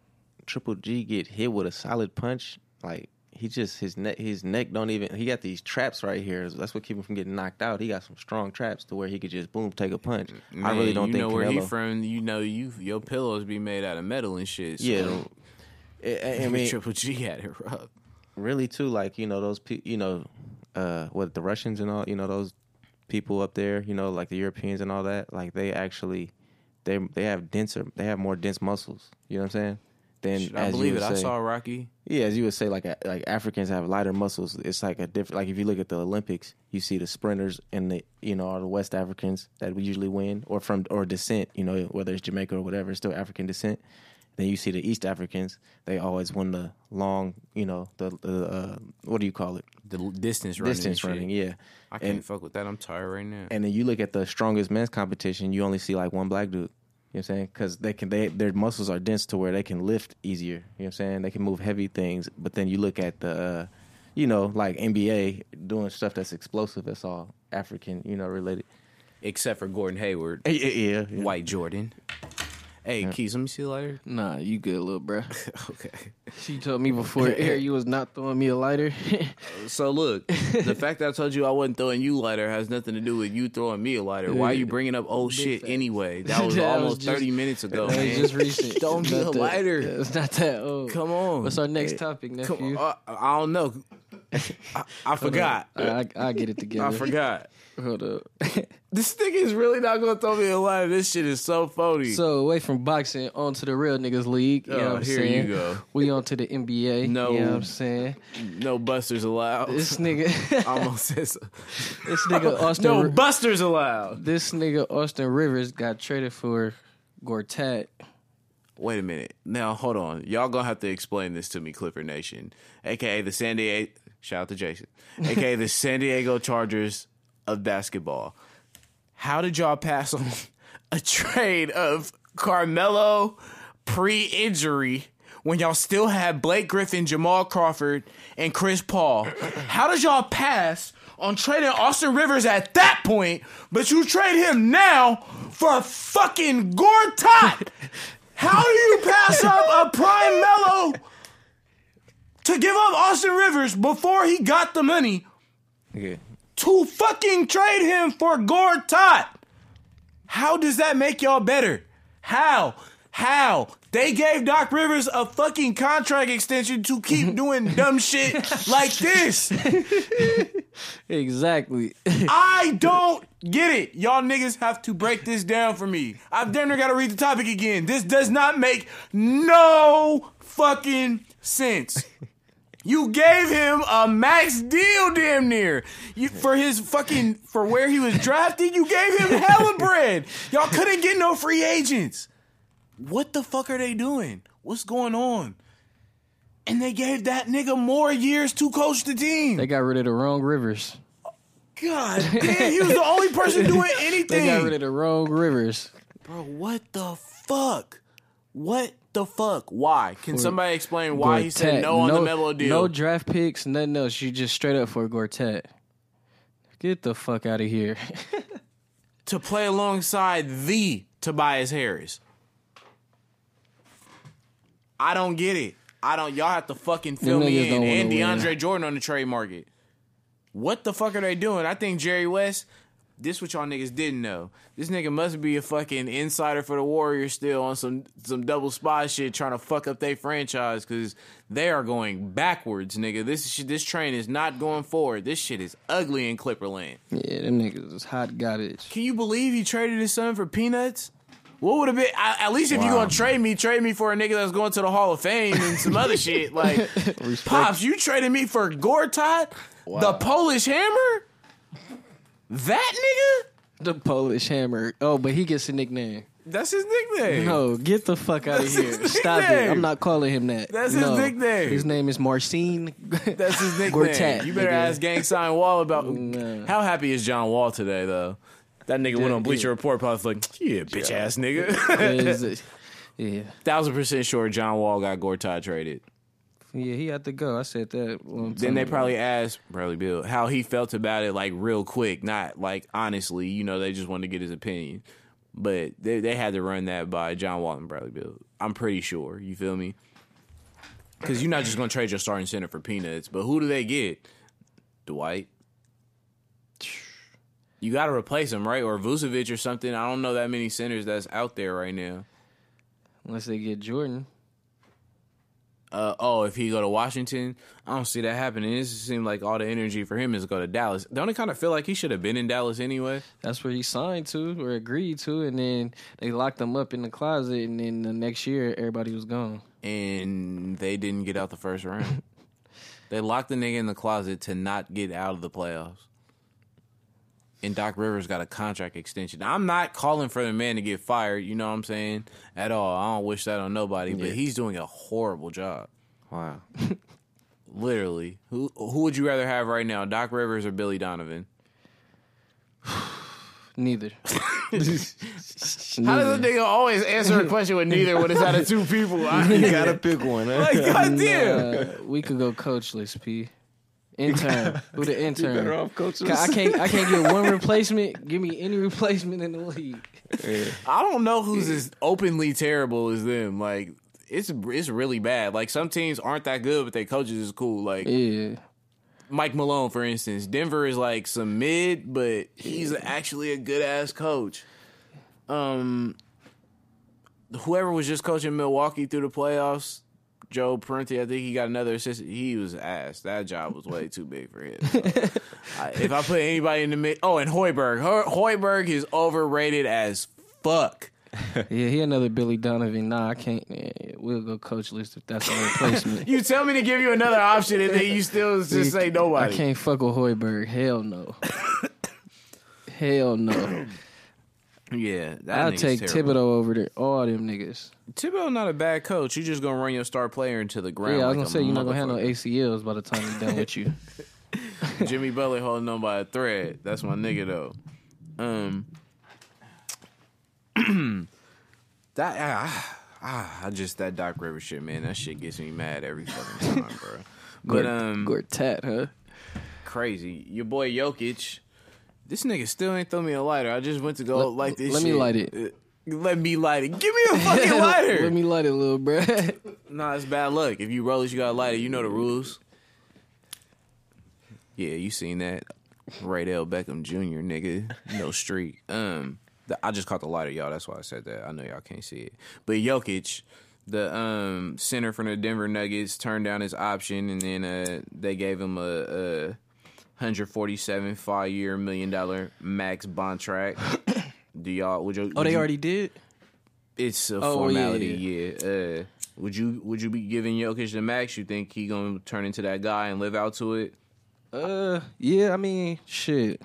Triple G get hit with a solid punch? Like he just his neck don't even. He got these traps right here. That's what keep him from getting knocked out. He got some strong traps to where he could just boom take a punch. Man, I really don't you think know Canelo, where he from. You know, your pillows be made out of metal and shit. So yeah, I mean Triple G had it rough. Really too, like you know those what the Russians and all, you know, those people up there, you know, like the Europeans and all that, like they actually they have more dense muscles. You know what I'm saying? Then I believe it. I saw Rocky. Yeah, as you would say, like Africans have lighter muscles. It's like a different. Like if you look at the Olympics, you see the sprinters and the all the West Africans that we usually win or descent. You know, whether it's Jamaica or whatever, it's still African descent. Then you see the East Africans; they always win the long, what do you call it? The distance running. Distance running, yeah. I can't fuck with that. I'm tired right now. And then you look at the strongest men's competition; you only see like one black dude. You know what I'm saying? Because their muscles are dense to where they can lift easier. You know what I'm saying? They can move heavy things. But then you look at the, like NBA doing stuff that's explosive. That's all African, related. Except for Gordon Hayward. Yeah. White Jordan. Hey, Keese, let me see a lighter. Nah, you good, little bruh. Okay. She told me before air you was not throwing me a lighter. So look, the fact that I told you I wasn't throwing you a lighter has nothing to do with you throwing me a lighter. Why are you bringing up old shit facts. Anyway? That was almost 30 minutes ago, man. That was just recent. Don't be a lighter. Yeah, it's not that old. Come on. What's our next topic, nephew? Come on. I don't know. I forgot. I get it together. I forgot. Hold up. This nigga is really not going to throw me a lighter. This shit is so phony. So away from boxing, on to the real niggas league. You know what I'm here saying? You go. We on to the NBA. No, you know what I'm saying? No busters allowed. This nigga. Almost says. This nigga Austin. No busters allowed. This nigga Austin Rivers got traded for Gortat. Wait a minute. Now, hold on. Y'all going to have to explain this to me, Clipper Nation. A.K.A. the San Diego. Shout out to Jason. A.K.A. the San Diego Chargers of basketball. How did y'all pass on a trade of Carmelo pre-injury when y'all still had Blake Griffin, Jamal Crawford, and Chris Paul? How did y'all pass on trading Austin Rivers at that point, but you trade him now for a fucking Gortat? How do you pass up a prime Melo to give up Austin Rivers before he got the money? Okay. To fucking trade him for Gortat. How does that make y'all better? How? They gave Doc Rivers a fucking contract extension to keep doing dumb shit like this. Exactly. I don't get it. Y'all niggas have to break this down for me. I've damn near got to read the topic again. This does not make no fucking sense. You gave him a max deal damn near. For where he was drafted, you gave him hella bread. Y'all couldn't get no free agents. What the fuck are they doing? What's going on? And they gave that nigga more years to coach the team. They got rid of the wrong Rivers. God damn, he was the only person doing anything. They got rid of the wrong Rivers. Bro, what the fuck? What the fuck? Why? Can somebody explain why Gortat. He said no on the Melo deal? No draft picks, nothing else. You just straight up for Gortat. Get the fuck out of here. To play alongside the Tobias Harris. I don't get it. Y'all have to fucking fill me in. And DeAndre Jordan on the trade market. What the fuck are they doing? I think Jerry West. This what y'all niggas didn't know. This nigga must be a fucking insider for the Warriors still on some double spy shit trying to fuck up their franchise because they are going backwards, nigga. This train is not going forward. This shit is ugly in Clipperland. Yeah, them niggas is hot garbage. Can you believe he traded his son for peanuts? What would have been... At least if you're going to trade me for a nigga that's going to the Hall of Fame and some other shit. Like, Pops, you traded me for Gortat? Wow. The Polish Hammer? That nigga? The Polish Hammer. Oh, but he gets a nickname. That's his nickname. No, get the fuck out of here. Stop it. I'm not calling him that. That's his nickname. His name is Marcin. That's his nickname. Gortat. You better ask Gang Sign Wall about... No. How happy is John Wall today, though? That nigga went on Bleacher Report, probably like, yeah, bitch-ass nigga. Yeah. 1,000% sure John Wall got Gortat traded. Yeah, he had to go. I said that long time Then they ago. Probably asked, probably Bill, how he felt about it, like, real quick, not, like, honestly. You know, they just wanted to get his opinion. But they had to run that by John Walton, probably Bill. I'm pretty sure. You feel me? Because you're not just going to trade your starting center for peanuts. But who do they get? Dwight. You got to replace him, right? Or Vucevic or something. I don't know that many centers that's out there right now. Unless they get Jordan. If he go to Washington, I don't see that happening. It seems like all the energy for him is to go to Dallas. Don't it kind of feel like he should have been in Dallas anyway? That's where he signed to or agreed to, and then they locked him up in the closet, and then the next year everybody was gone. And they didn't get out the first round. They locked the nigga in the closet to not get out of the playoffs. And Doc Rivers got a contract extension. I'm not calling for the man to get fired, you know what I'm saying, at all. I don't wish that on nobody, but he's doing a horrible job. Wow. Literally. Who would you rather have right now, Doc Rivers or Billy Donovan? Neither. How does a nigga always answer a question with neither when it's out of two people? You gotta pick one, huh? Like, goddamn. We could go coachless, P. Intern. Who the intern? You better off coaches. I can't get one replacement. Give me any replacement in the league. Yeah. I don't know who's as openly terrible as them. Like, it's really bad. Like, some teams aren't that good, but their coaches is cool. Like, yeah. Mike Malone, for instance. Denver is like some mid, but he's actually a good ass coach. Whoever was just coaching Milwaukee through the playoffs, Joe Parenti, I think he got another assistant. He was ass. That job was way too big for him. So if I put anybody in the mid... Oh, and Hoiberg. Hoiberg is overrated as fuck. Yeah, he another Billy Donovan. Nah, I can't... We'll go coachless if that's our replacement. You tell me to give you another option and then you still just say nobody. I can't fuck with Hoiberg. Hell no. Hell no. Yeah, I'll take Thibodeau over there. All them niggas. Thibodeau not a bad coach. You just gonna run your star player into the ground. Yeah, I was gonna say you're not gonna have no ACLs by the time he's done with you. Jimmy Butler holding on by a thread. That's my nigga though. That Doc Rivers shit, man. That shit gets me mad every fucking time, bro. But Gortat, huh? Crazy. Your boy Jokic. This nigga still ain't throw me a lighter. I just went to go light this shit. Let me light it. Let me light it. Give me a fucking lighter. Let me light it, little bro. Nah, it's bad luck. If you roll it, you gotta light it. You know the rules. Yeah, you seen that. Ray L. Beckham Jr., nigga. No street. I just caught the lighter, y'all. That's why I said that. I know y'all can't see it. But Jokic, the center from the Denver Nuggets, turned down his option, and then they gave him a $147 5-year $1 million max contract. Do y'all? Would you? Oh, they already did. It's a formality. Yeah. Would you be giving Jokic the max? You think he gonna turn into that guy and live out to it? Yeah. I mean, shit.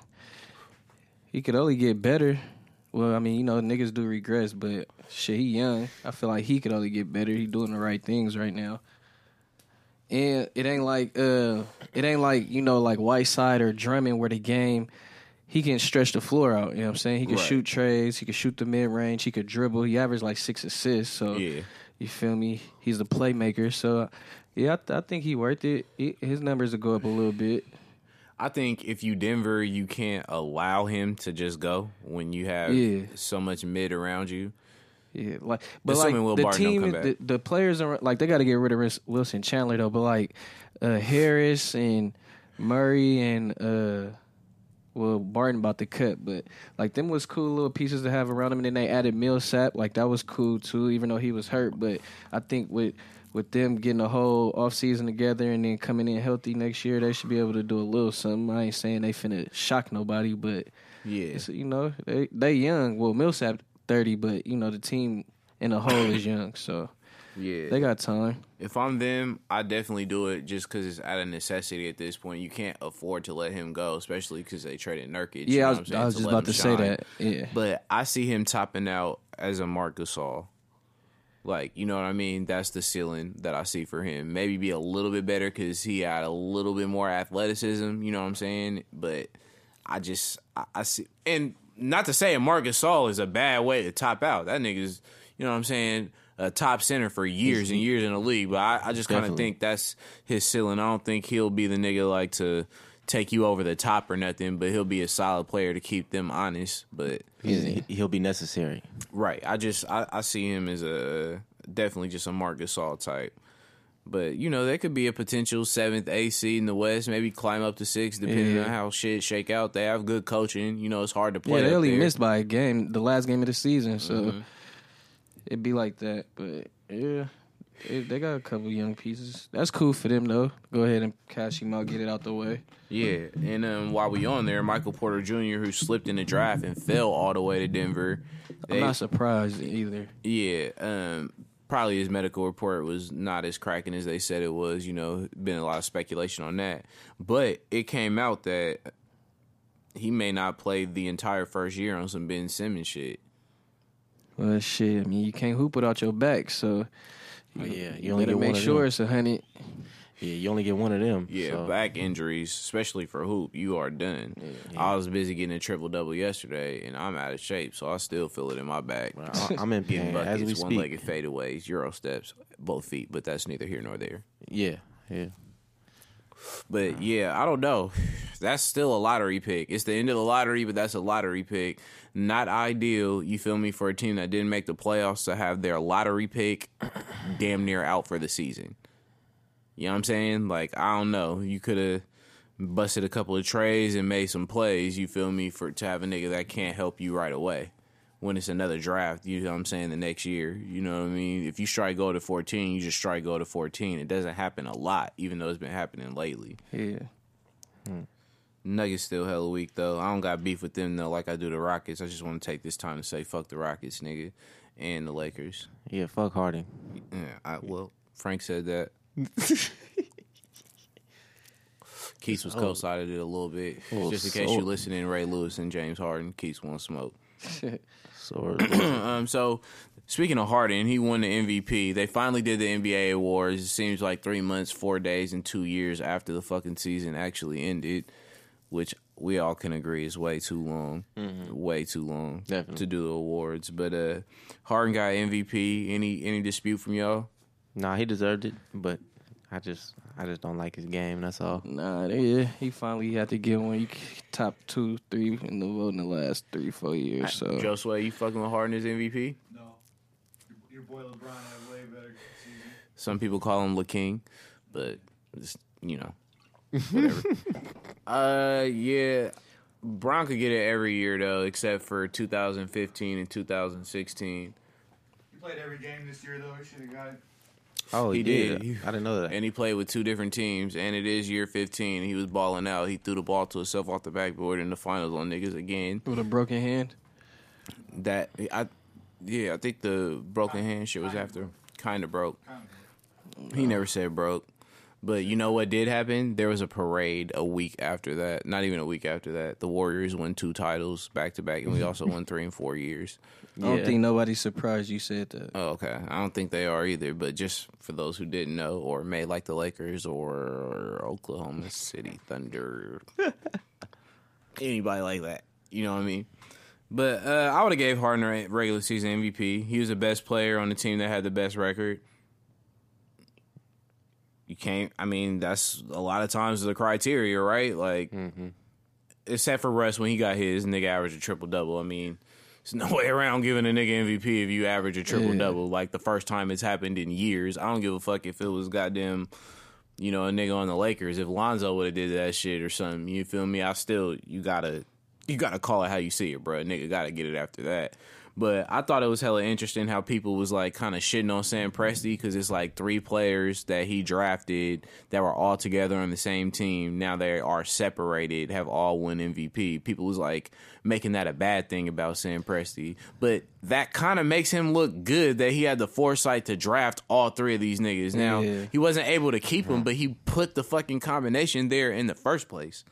He could only get better. Well, I mean, you know, niggas do regress, but shit, he young. I feel like he could only get better. He doing the right things right now. And it ain't like, you know, like Whiteside or Drummond where the game, he can stretch the floor out, you know what I'm saying? He can shoot trades, he can shoot the mid-range, he could dribble. He averaged like 6 assists, so you feel me? He's a playmaker, so yeah, I think he worth it. His numbers will go up a little bit. I think if you Denver, you can't allow him to just go when you have so much mid around you. Yeah, like, but like the team, the players are like, they got to get rid of Wilson Chandler though. But like Harris and Murray and Barton about to cut, but like them was cool little pieces to have around him. And then they added Millsap, like that was cool too, even though he was hurt. But I think with them getting the whole offseason together and then coming in healthy next year, they should be able to do a little something. I ain't saying they finna shock nobody, but yeah, you know they young. Well, Millsap 30, but you know the team in the whole is young, so yeah, they got time. If I'm them, I definitely do it just because it's out of necessity at this point. You can't afford to let him go, especially because they traded Nurkic. Yeah, you know I was just about to say that. Yeah, but I see him topping out as a Marc Gasol. Like, you know what I mean? That's the ceiling that I see for him. Maybe be a little bit better because he had a little bit more athleticism. You know what I'm saying? But I see and. Not to say Marc Gasol is a bad way to top out. That nigga's, you know what I'm saying, a top center for years and years in the league. But I just kind of think that's his ceiling. I don't think he'll be the nigga like to take you over the top or nothing, but he'll be a solid player to keep them honest. But he'll be necessary. Right. I see him as a definitely just a Marc Gasol type. But, you know, that could be a potential 7th AC in the West, maybe climb up to 6th, depending on how shit shake out. They have good coaching. You know, it's hard to play. Yeah, they only missed by a game, the last game of the season, so it'd be like that. But, yeah, they got a couple young pieces. That's cool for them, though. Go ahead and cash him out, get it out the way. Yeah, and while we on there, Michael Porter Jr., who slipped in the draft and fell all the way to Denver. I'm not surprised either. Yeah, probably his medical report was not as cracking as they said it was. You know, been a lot of speculation on that. But it came out that he may not play the entire first year on some Ben Simmons shit. Well, shit, I mean, you can't hoop without your back, so you only get one of them. It's 100. Yeah, you only get one of them. Yeah, so back injuries, especially for hoop, you are done. Yeah. I was busy getting a triple-double yesterday, and I'm out of shape, so I still feel it in my back. I'm in pain buckets, as we speak. One-legged fadeaways, Euro steps, both feet, but that's neither here nor there. Yeah. But, yeah, I don't know. That's still a lottery pick. It's the end of the lottery, but that's a lottery pick. Not ideal, you feel me, for a team that didn't make the playoffs to have their lottery pick damn near out for the season. You know what I'm saying? Like, I don't know. You could have busted a couple of trades and made some plays, you feel me, to have a nigga that can't help you right away when it's another draft, you know what I'm saying, the next year. You know what I mean? If you strike gold at 14, you just strike gold at 14. It doesn't happen a lot, even though it's been happening lately. Yeah. Nuggets still hella weak, though. I don't got beef with them, though, like I do the Rockets. I just want to take this time to say fuck the Rockets, nigga, and the Lakers. Yeah, fuck Harden. Yeah, well, Frank said that. Keith was co-sided it a little bit. Just in case you're listening, Ray Lewis and James Harden. Keith won't smoke. So speaking of Harden, he won the MVP. They finally did the NBA awards. It seems like 3 months, 4 days, and 2 years after the fucking season actually ended, which we all can agree is way too long. Way too long. Definitely. To do the awards. But Harden got MVP. Any dispute from y'all? Nah, he deserved it, but I just don't like his game. That's all. Nah, he finally had to get one. You top 2, 3 in the vote in the last 3, 4 years. So Joshua, you fucking with Harden as MVP? No, your boy LeBron had way better season. Some people call him LeKing, but it's, you know, whatever. Yeah, Bron could get it every year though, except for 2015 and 2016. He played every game this year though. He should have got it. Oh, he did. I didn't know that. And he played with two different teams, and it is year 15. He was balling out. He threw the ball to himself off the backboard in the finals on niggas again. With a broken hand? I think the broken hand shit was after. Kind of broke. He never said broke. But you know what did happen? There was a parade a week after that. Not even a week after that. The Warriors won 2 titles back-to-back, and we also won 3 and 4 years. I don't think nobody's surprised you said that. Oh, okay. I don't think they are either, but just for those who didn't know or may like the Lakers or Oklahoma City Thunder, anybody like that, you know what I mean? But I would have gave Harden a regular season MVP. He was the best player on the team that had the best record. You can't, I mean, that's a lot of times the criteria, right? Like, except for Russ, when he got his, nigga averaged a triple-double. I mean, there's no way around giving a nigga MVP if you average a triple-double. Yeah. Like, the first time it's happened in years. I don't give a fuck if it was goddamn, you know, a nigga on the Lakers. If Lonzo would have did that shit or something, you feel me? I still, you gotta call it how you see it, bro. Nigga gotta get it after that. But I thought it was hella interesting how people was, like, kind of shitting on Sam Presti because it's, like, 3 players that he drafted that were all together on the same team. Now they are separated, have all won MVP. People was, like, making that a bad thing about Sam Presti. But that kind of makes him look good that he had the foresight to draft all 3 of these niggas. Now, he wasn't able to keep them, but he put the fucking combination there in the first place.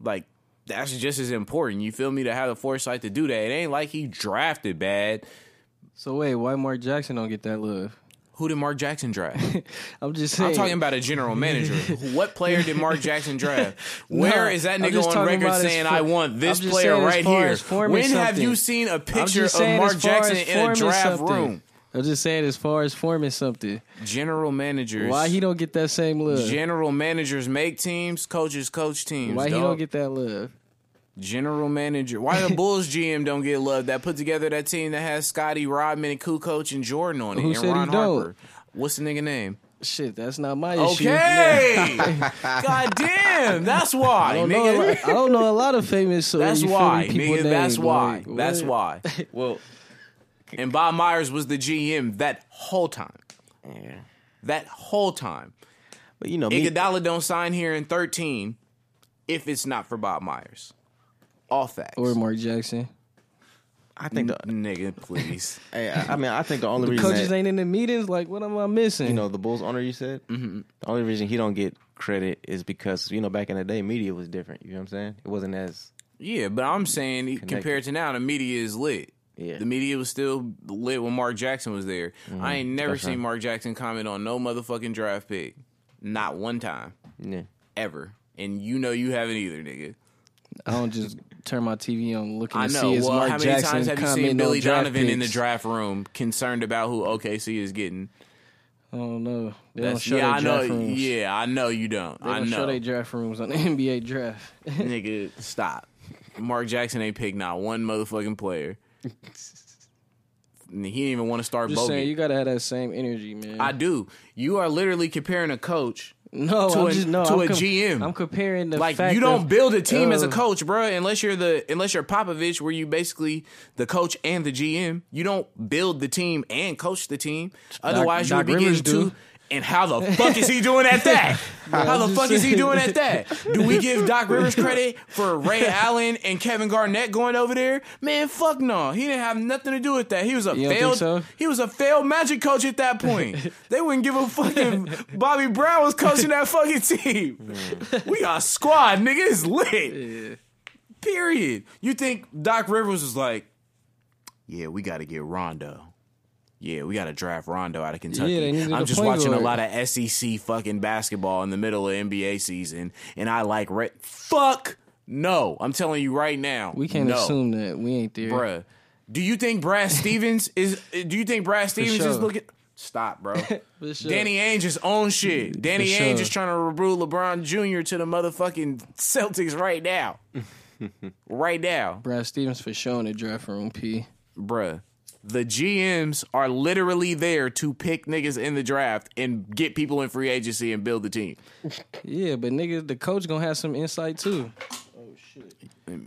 Like, that's just as important, you feel me, to have the foresight to do that. It ain't like he drafted bad. So wait, why Mark Jackson don't get that love? Who did Mark Jackson draft? I'm just saying. I'm talking about a general manager. What player did Mark Jackson draft? Where is that nigga on record saying, I want this player right here? When have you seen a picture of Mark Jackson in a draft room? I'm just saying, as far as forming something. General managers. Why he don't get that same love? General managers make teams, coaches coach teams. Why he don't get that love? General manager. Why the Bulls GM don't get love? That put together that team that has Scottie, Rodman, and Kukoc and Jordan on it. Who and said Ron he Harper. Don't? What's the nigga name? Shit, that's not my issue. Okay. God damn, that's why. I don't know a lot of famous. So that's why. Nigga, that's why. Like, that's why. Well, and Bob Myers was the GM that whole time. Yeah. That whole time. But you know, Iguodala don't sign here in 13 if it's not for Bob Myers. All facts. Or Mark Jackson. I think the nigga, please. Hey, I mean, I think the only reason coaches ain't in the meetings. Like, what am I missing? You know, the Bulls owner. You said the only reason he don't get credit is because, you know, back in the day, media was different. You know what I'm saying? It wasn't as but I'm saying compared to now, the media is lit. Yeah, the media was still lit when Mark Jackson was there. I ain't never seen Mark Jackson comment on no motherfucking draft pick, not one time, ever. And you know you haven't either, nigga. I don't just turn my TV on looking to see his Mark Jackson. How many times have you seen Billy Donovan in the draft room concerned about who OKC is getting? I don't know. They don't show their draft rooms. Yeah, I know you don't. They don't show their draft rooms on the NBA draft. Nigga, stop. Mark Jackson ain't picked not one motherfucking player. He didn't even want to start Bogut. Just saying, you got to have that same energy, man. I do. You are literally comparing a coach... No, to a GM. I'm comparing the fact you don't build a team as a coach, bro. Unless you're Popovich, where you basically the coach and the GM. You don't build the team and coach the team. Otherwise, you would be getting two. And how the fuck is he doing at that? Do we give Doc Rivers credit for Ray Allen and Kevin Garnett going over there? Man, fuck no. He didn't have nothing to do with that. He was a failed Magic coach at that point. They wouldn't give a fuck if Bobby Brown was coaching that fucking team. We got a squad, nigga. It's lit. Yeah. Period. You think Doc Rivers was like, yeah, we got to get Rondo. Yeah, we got to draft Rondo out of Kentucky. Yeah, I'm just watching a lot of SEC fucking basketball in the middle of NBA season, and I like... Fuck no. I'm telling you right now. We can't assume that. We ain't there. Bruh. Do you think Brad Stevens is... is looking... Stop, bro. Sure. Danny Ainge is on shit. Danny Ainge is trying to recruit LeBron Jr. to the motherfucking Celtics right now. Right now. Brad Stevens for showing the draft room, P. Bruh. The GMs are literally there to pick niggas in the draft and get people in free agency and build the team. Yeah, but nigga, the coach gonna have some insight too. Oh shit!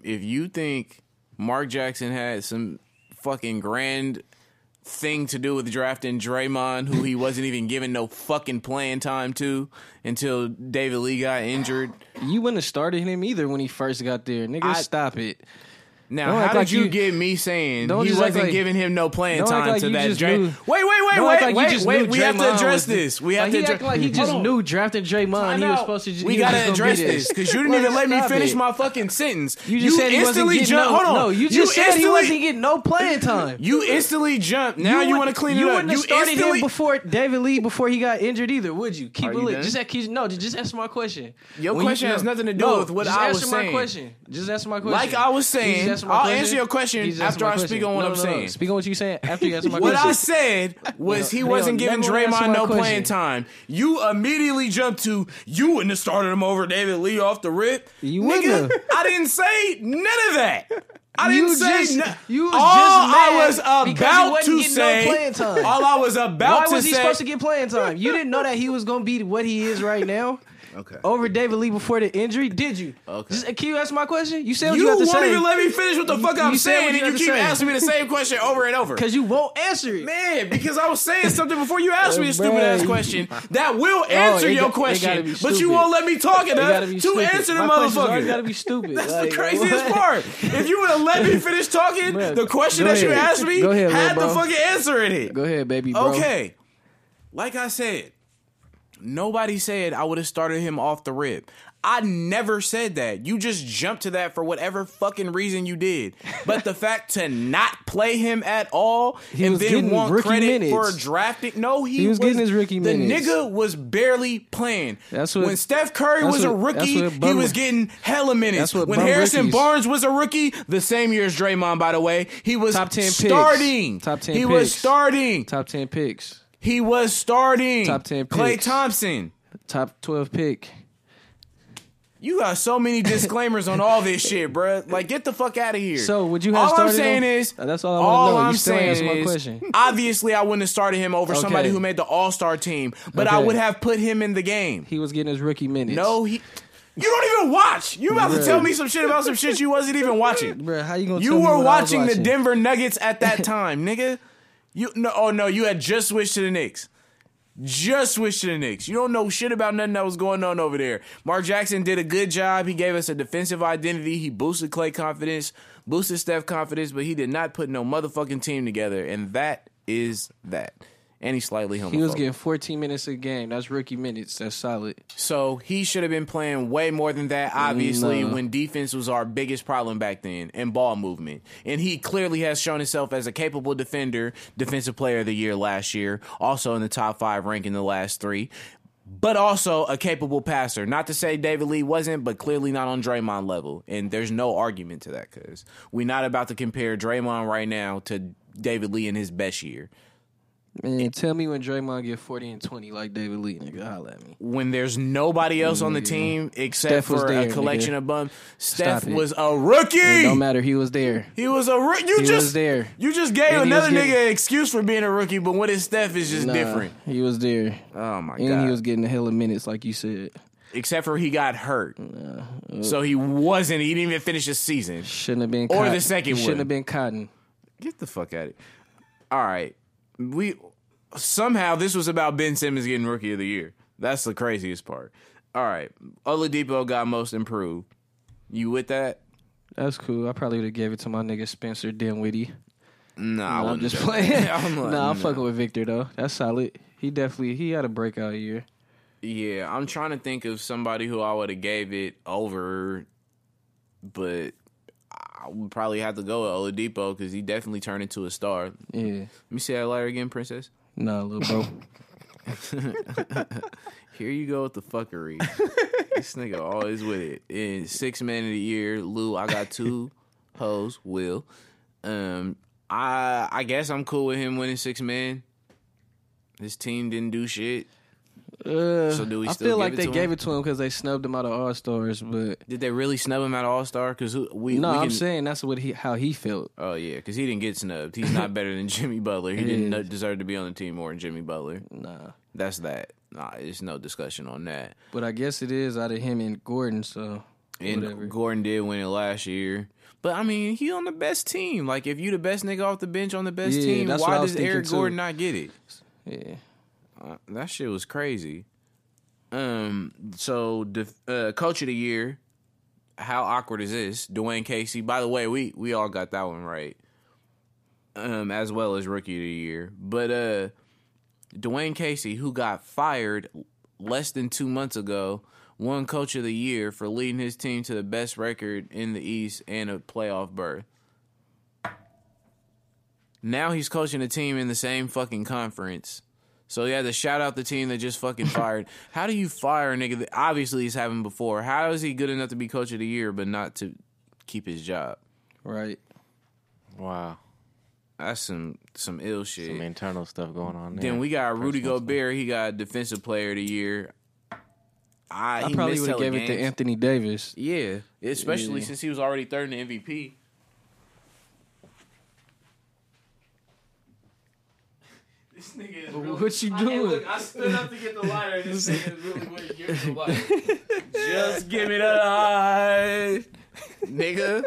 If you think Mark Jackson had some fucking grand thing to do with drafting Draymond, who he wasn't even given no fucking playing time to until David Lee got injured, you wouldn't have started him either when he first got there. Nigga, stop it. Now, how did you get me saying he wasn't giving him no playing time to that Draymond? Wait. We have to address this. We have to address this. He just knew drafting Draymond. He was supposed to just... We got to address this because you didn't even let me finish my fucking sentence. You just said he wasn't getting... Hold on. No, you just said he wasn't getting no playing time. You instantly jumped. Now you want to clean it up. You wouldn't have started him before David Lee before he got injured either, would you? Keep it lit. Just answer my question. Your question has nothing to do with what I was saying. Just answer my question. Like I was saying... I'll answer your question after I speak on what I'm saying. Speak on what you're saying after you answer my question. What I said was he wasn't giving Draymond no playing time. You immediately jumped to, you wouldn't have started him over David Lee off the rip. You wouldn't have. I didn't say none of that. All I was about to say. Why was he supposed to get playing time? You didn't know that he was going to be what he is right now. Okay. Over David Lee before the injury, did you? Okay. Can you answer my question? You said what you have to say. You won't even let me finish what the fuck I'm saying, and you keep asking me the same question over and over. Because you won't answer it. Man, because I was saying something before you asked me a stupid-ass question that will answer your question, but you won't let me talk enough to answer the motherfucker. You gotta be stupid. That's the craziest part. If you would have let me finish talking, the question that you asked me had the fucking answer in it. Go ahead, baby, bro. Okay. Like I said, Nobody said I would have started him off the rip. I never said that. You just jumped to that for whatever fucking reason you did. But the fact to not play him at all and then want credit minutes. For drafting. No, he was getting his rookie minutes. The nigga was barely playing. That's what, when Steph Curry was a rookie, he was getting hella minutes. When Harrison Barnes was a rookie, the same year as Draymond, by the way, he was starting. Top 10 picks. He was starting. Top 10 picks. He was starting. Top 10 picks. Klay Thompson. Top 12 pick. You got so many disclaimers on all this shit, bro. Like, get the fuck out of here. So, would you have started that's all I want to know. You still answer my question. Obviously, I wouldn't have started him over somebody who made the All-Star team, but I would have put him in the game. He was getting his rookie minutes. No, you don't even watch. You about to tell me some shit about some shit you wasn't even watching. Bro, how you gonna tell me what I was watching? You were watching the Denver Nuggets at that time, nigga. You had just switched to the Knicks. You don't know shit about nothing that was going on over there. Mark Jackson did a good job. He gave us a defensive identity. He boosted Klay confidence, boosted Steph confidence, but he did not put no motherfucking team together. And that is that. And he's slightly homophobic. He was getting 14 minutes a game. That's rookie minutes. That's solid. So he should have been playing way more than that, obviously, when defense was our biggest problem back then and ball movement. And he clearly has shown himself as a capable defender, defensive player of the year last year, also in the top 5 rank in the last 3, but also a capable passer. Not to say David Lee wasn't, but clearly not on Draymond level. And there's no argument to that because we're not about to compare Draymond right now to David Lee in his best year. Man, tell me when Draymond get 40 and 20 like David Lee, nigga, holla at me. When there's nobody else on the team except for a collection of bums. Steph was a rookie. It don't matter, he was there. He was a rookie. You just gave another nigga an excuse for being a rookie, but what is Steph is just different. He was there. Oh my god. And he was getting a hell of minutes, like you said. Except for he got hurt. So he didn't even finish his season. Shouldn't have been cotton. Or the second one. Shouldn't have been cotton. Get the fuck out of here. All right. Somehow this was about Ben Simmons getting Rookie of the Year. That's the craziest part. All right, Oladipo got Most Improved. You with that? That's cool. I probably would have gave it to my nigga Spencer Dinwiddie. No, I'm just playing. I'm fucking with Victor though. That's solid. He had a breakout year. Yeah, I'm trying to think of somebody who I would have gave it over, but I would probably have to go with Oladipo because he definitely turned into a star. Yeah. Let me see that lighter again, princess. Nah, little bro. Here you go with the fuckery. This nigga always with it. In 6th man of the year, Lou, I got 2 hoes, Will. I guess I'm cool with him winning 6th man. His team didn't do shit. So do we still gave it to him because they snubbed him out of All-Stars, but did they really snub him out of All-Star? Because I'm saying that's how he felt. Oh yeah, because he didn't get snubbed. He's not better than Jimmy Butler. He didn't deserve to be on the team more than Jimmy Butler. Nah, that's that. Nah, there's no discussion on that. But I guess it is out of him and Gordon. So and whatever. Gordon did win it last year. But, I mean, he on the best team. Like, if you the best nigga off the bench on the best team, why does Eric Gordon not get it? Yeah. That shit was crazy. So, Coach of the Year, how awkward is this? Dwayne Casey. By the way, we all got that one right, as well as Rookie of the Year. But Dwayne Casey, who got fired less than 2 months ago, won Coach of the Year for leading his team to the best record in the East and a playoff berth. Now he's coaching a team in the same fucking conference. So he had to shout out the team that just fucking fired. How do you fire a nigga that obviously he's having before? How is he good enough to be Coach of the Year but not to keep his job? Right. Wow. That's some ill shit. Some internal stuff going on there. Then we got Rudy Gobert. He got Defensive Player of the Year. I probably would have gave it to Anthony Davis. Yeah. Especially since he was already third in the MVP. This nigga is really, what you doing? Look, I stood up to get the lighter and this nigga is really what you give the lighter. Just give me the light. Nigga.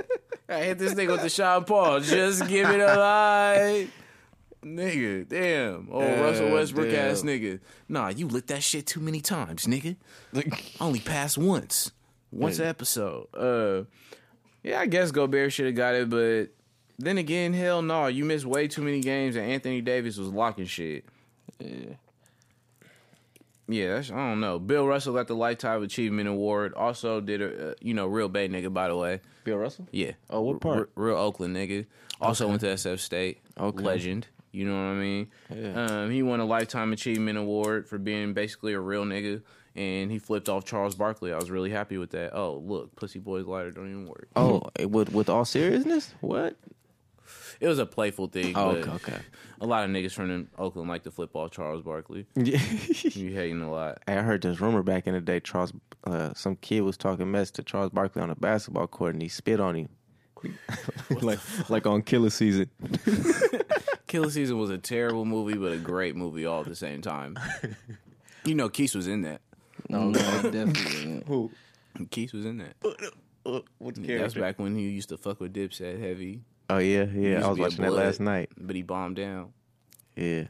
I hit this nigga with the Sean Paul. Just give me the light. Nigga, damn. Russell Westbrook ass nigga. Nah, you lit that shit too many times, nigga. Only passed once. Once an episode. Yeah, I guess Gobert should have got it, but then again, hell no. You missed way too many games and Anthony Davis was locking shit. Yeah. Yeah, that's, I don't know. Bill Russell got the Lifetime Achievement Award. Also did a, real Bay nigga, by the way. Bill Russell? Yeah. Oh, what part? Real Oakland nigga. Also went to SF State. Okay. Legend. You know what I mean? Yeah. He won a Lifetime Achievement Award for being basically a real nigga. And he flipped off Charles Barkley. I was really happy with that. Oh, look. Pussy Boy's lighter. Don't even worry. Oh, with all seriousness? What? It was a playful thing. Oh, okay. A lot of niggas from Oakland like to flip off Charles Barkley. Yeah. You hating a lot. I heard this rumor back in the day. Some kid was talking mess to Charles Barkley on a basketball court, and he spit on him. like on Killer Season. Killer Season was a terrible movie, but a great movie all at the same time. You know, Keese was in that. No, definitely. Who? Keese was in that. That's back when he used to fuck with Dipset heavy. Oh, yeah. I was watching that last night. But he bombed down. Yeah.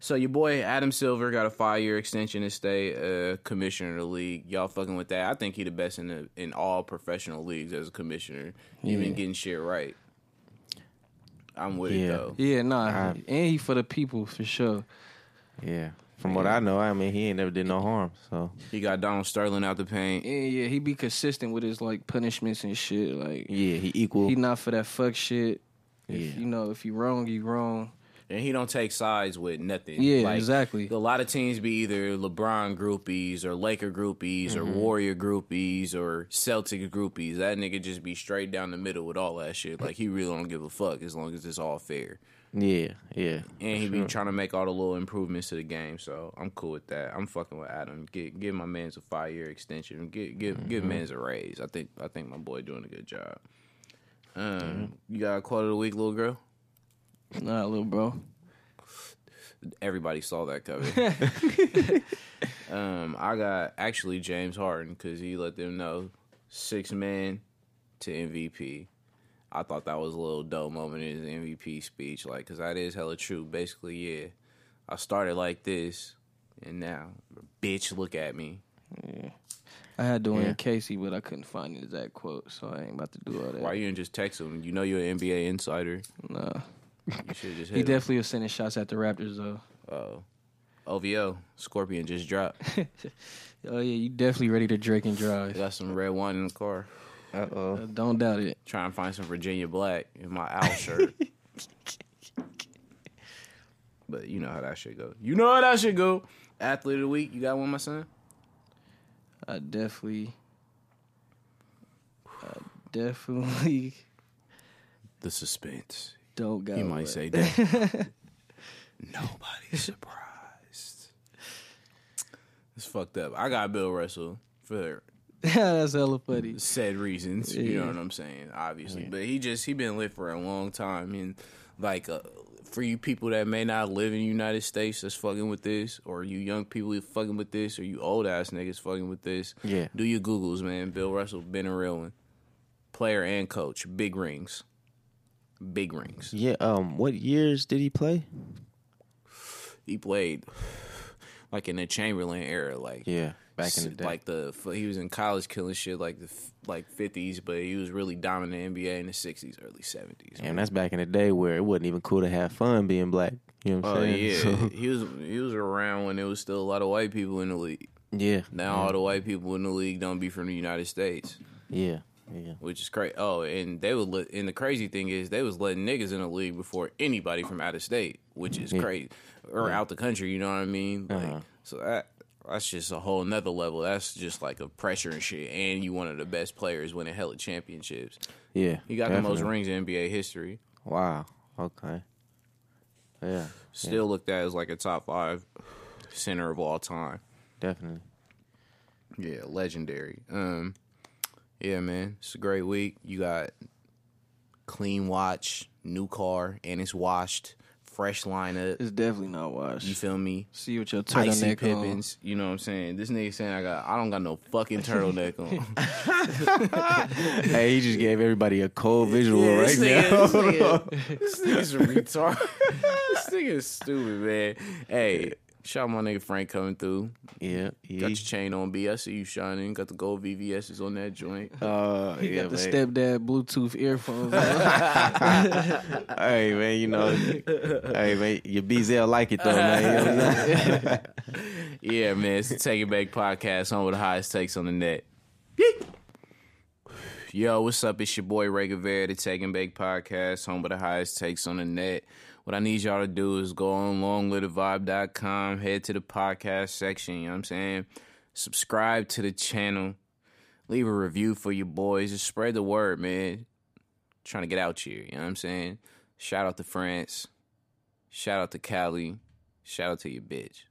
So your boy Adam Silver got a 5-year extension to stay commissioner of the league. Y'all fucking with that? I think he the best in all professional leagues as a commissioner. Yeah. Even getting shit right. I'm with it, though. Yeah, and he for the people, for sure. Yeah. From what I know, he ain't never did no harm. So he got Donald Sterling out the paint. Yeah, he be consistent with his punishments and shit. He equal. He not for that fuck shit. Yeah. If you wrong, you wrong. And he don't take sides with nothing. Yeah, exactly. A lot of teams be either LeBron groupies or Laker groupies or Warrior groupies or Celtics groupies. That nigga just be straight down the middle with all that shit. He really don't give a fuck as long as it's all fair. Yeah. And he be trying to make all the little improvements to the game, so I'm cool with that. I'm fucking with Adam. Give my mans a 5-year extension. Give mans a raise. I think my boy doing a good job. You got a quote of the week, little girl? Nah, little bro. Everybody saw that cover. I got actually James Harden because he let them know 6-man to MVP. I thought that was a little dope moment in his MVP speech, because that is hella true. Basically, yeah, I started like this, and now, bitch, look at me. Yeah. I had to win Casey, but I couldn't find the exact quote, so I ain't about to do all that. Why you didn't just text him? You know you're an NBA insider. Nah. You should just hit him. Definitely was sending shots at the Raptors, though. Oh. OVO, Scorpion just dropped. Oh, yeah, you definitely ready to drink and drive. Got some red wine in the car. Uh-oh. Don't doubt it. Try and find some Virginia Black in my owl shirt. But you know how that shit go. Athlete of the week. You got one, my son? I definitely. The suspense. Don't got it. He might say that. Nobody's surprised. It's fucked up. I got Bill Russell for... That's hella funny. Said reasons, you know what I'm saying? Obviously, but he been lit for a long time, and for you people that may not live in the United States that's fucking with this, or you young people fucking with this, or you old ass niggas fucking with this, do your Googles, man. Bill Russell been a real one, player and coach, big rings. Yeah. What years did he play? He played in the Chamberlain era, back in the day. He was in college killing shit the 50s, but he was really dominant in the NBA in the 60s, early 70s. And that's back in the day where it wasn't even cool to have fun being black. You know what I'm saying? Oh, yeah. So. He was around when there was still a lot of white people in the league. Yeah. Now all the white people in the league don't be from the United States. Yeah. Yeah. Which is crazy. Oh, and they would and the crazy thing is they was letting niggas in the league before anybody from out of state, which is crazy. Or out the country, you know what I mean? So that's just a whole nother level. That's just a pressure and shit. And you one of the best players winning hella championships. Yeah. You got definitely. The most rings in NBA history. Wow. Okay. Yeah. Still looked at as a top 5 center of all time. Definitely. Yeah, legendary. Yeah, man. It's a great week. You got clean watch, new car, and it's washed. Fresh lineup. It's definitely not washed. You feel me? See what your turtleneck Pippins, on. You know what I'm saying? This nigga saying I don't got no fucking turtleneck on. Hey, he just gave everybody a cold visual right now. This nigga's retarded. This nigga is stupid, man. Hey, Shout out my nigga Frank coming through. Yeah. Got your chain on, B. I see you shining. Got the gold VVS's on that joint. He got the stepdad Bluetooth earphones. Hey, man, you know. Hey, man, your BZL like it, though, man. Yeah, man, it's the Take and Bake Podcast, home with the highest takes on the net. Yeet. Yo, what's up? It's your boy Ray Guevara, the Take and Bake Podcast, home with the highest takes on the net. What I need y'all to do is go on longlittlevibe.com, head to the podcast section, you know what I'm saying? Subscribe to the channel. Leave a review for your boys. Just spread the word, man. I'm trying to get out here, you know what I'm saying? Shout out to France. Shout out to Cali. Shout out to your bitch.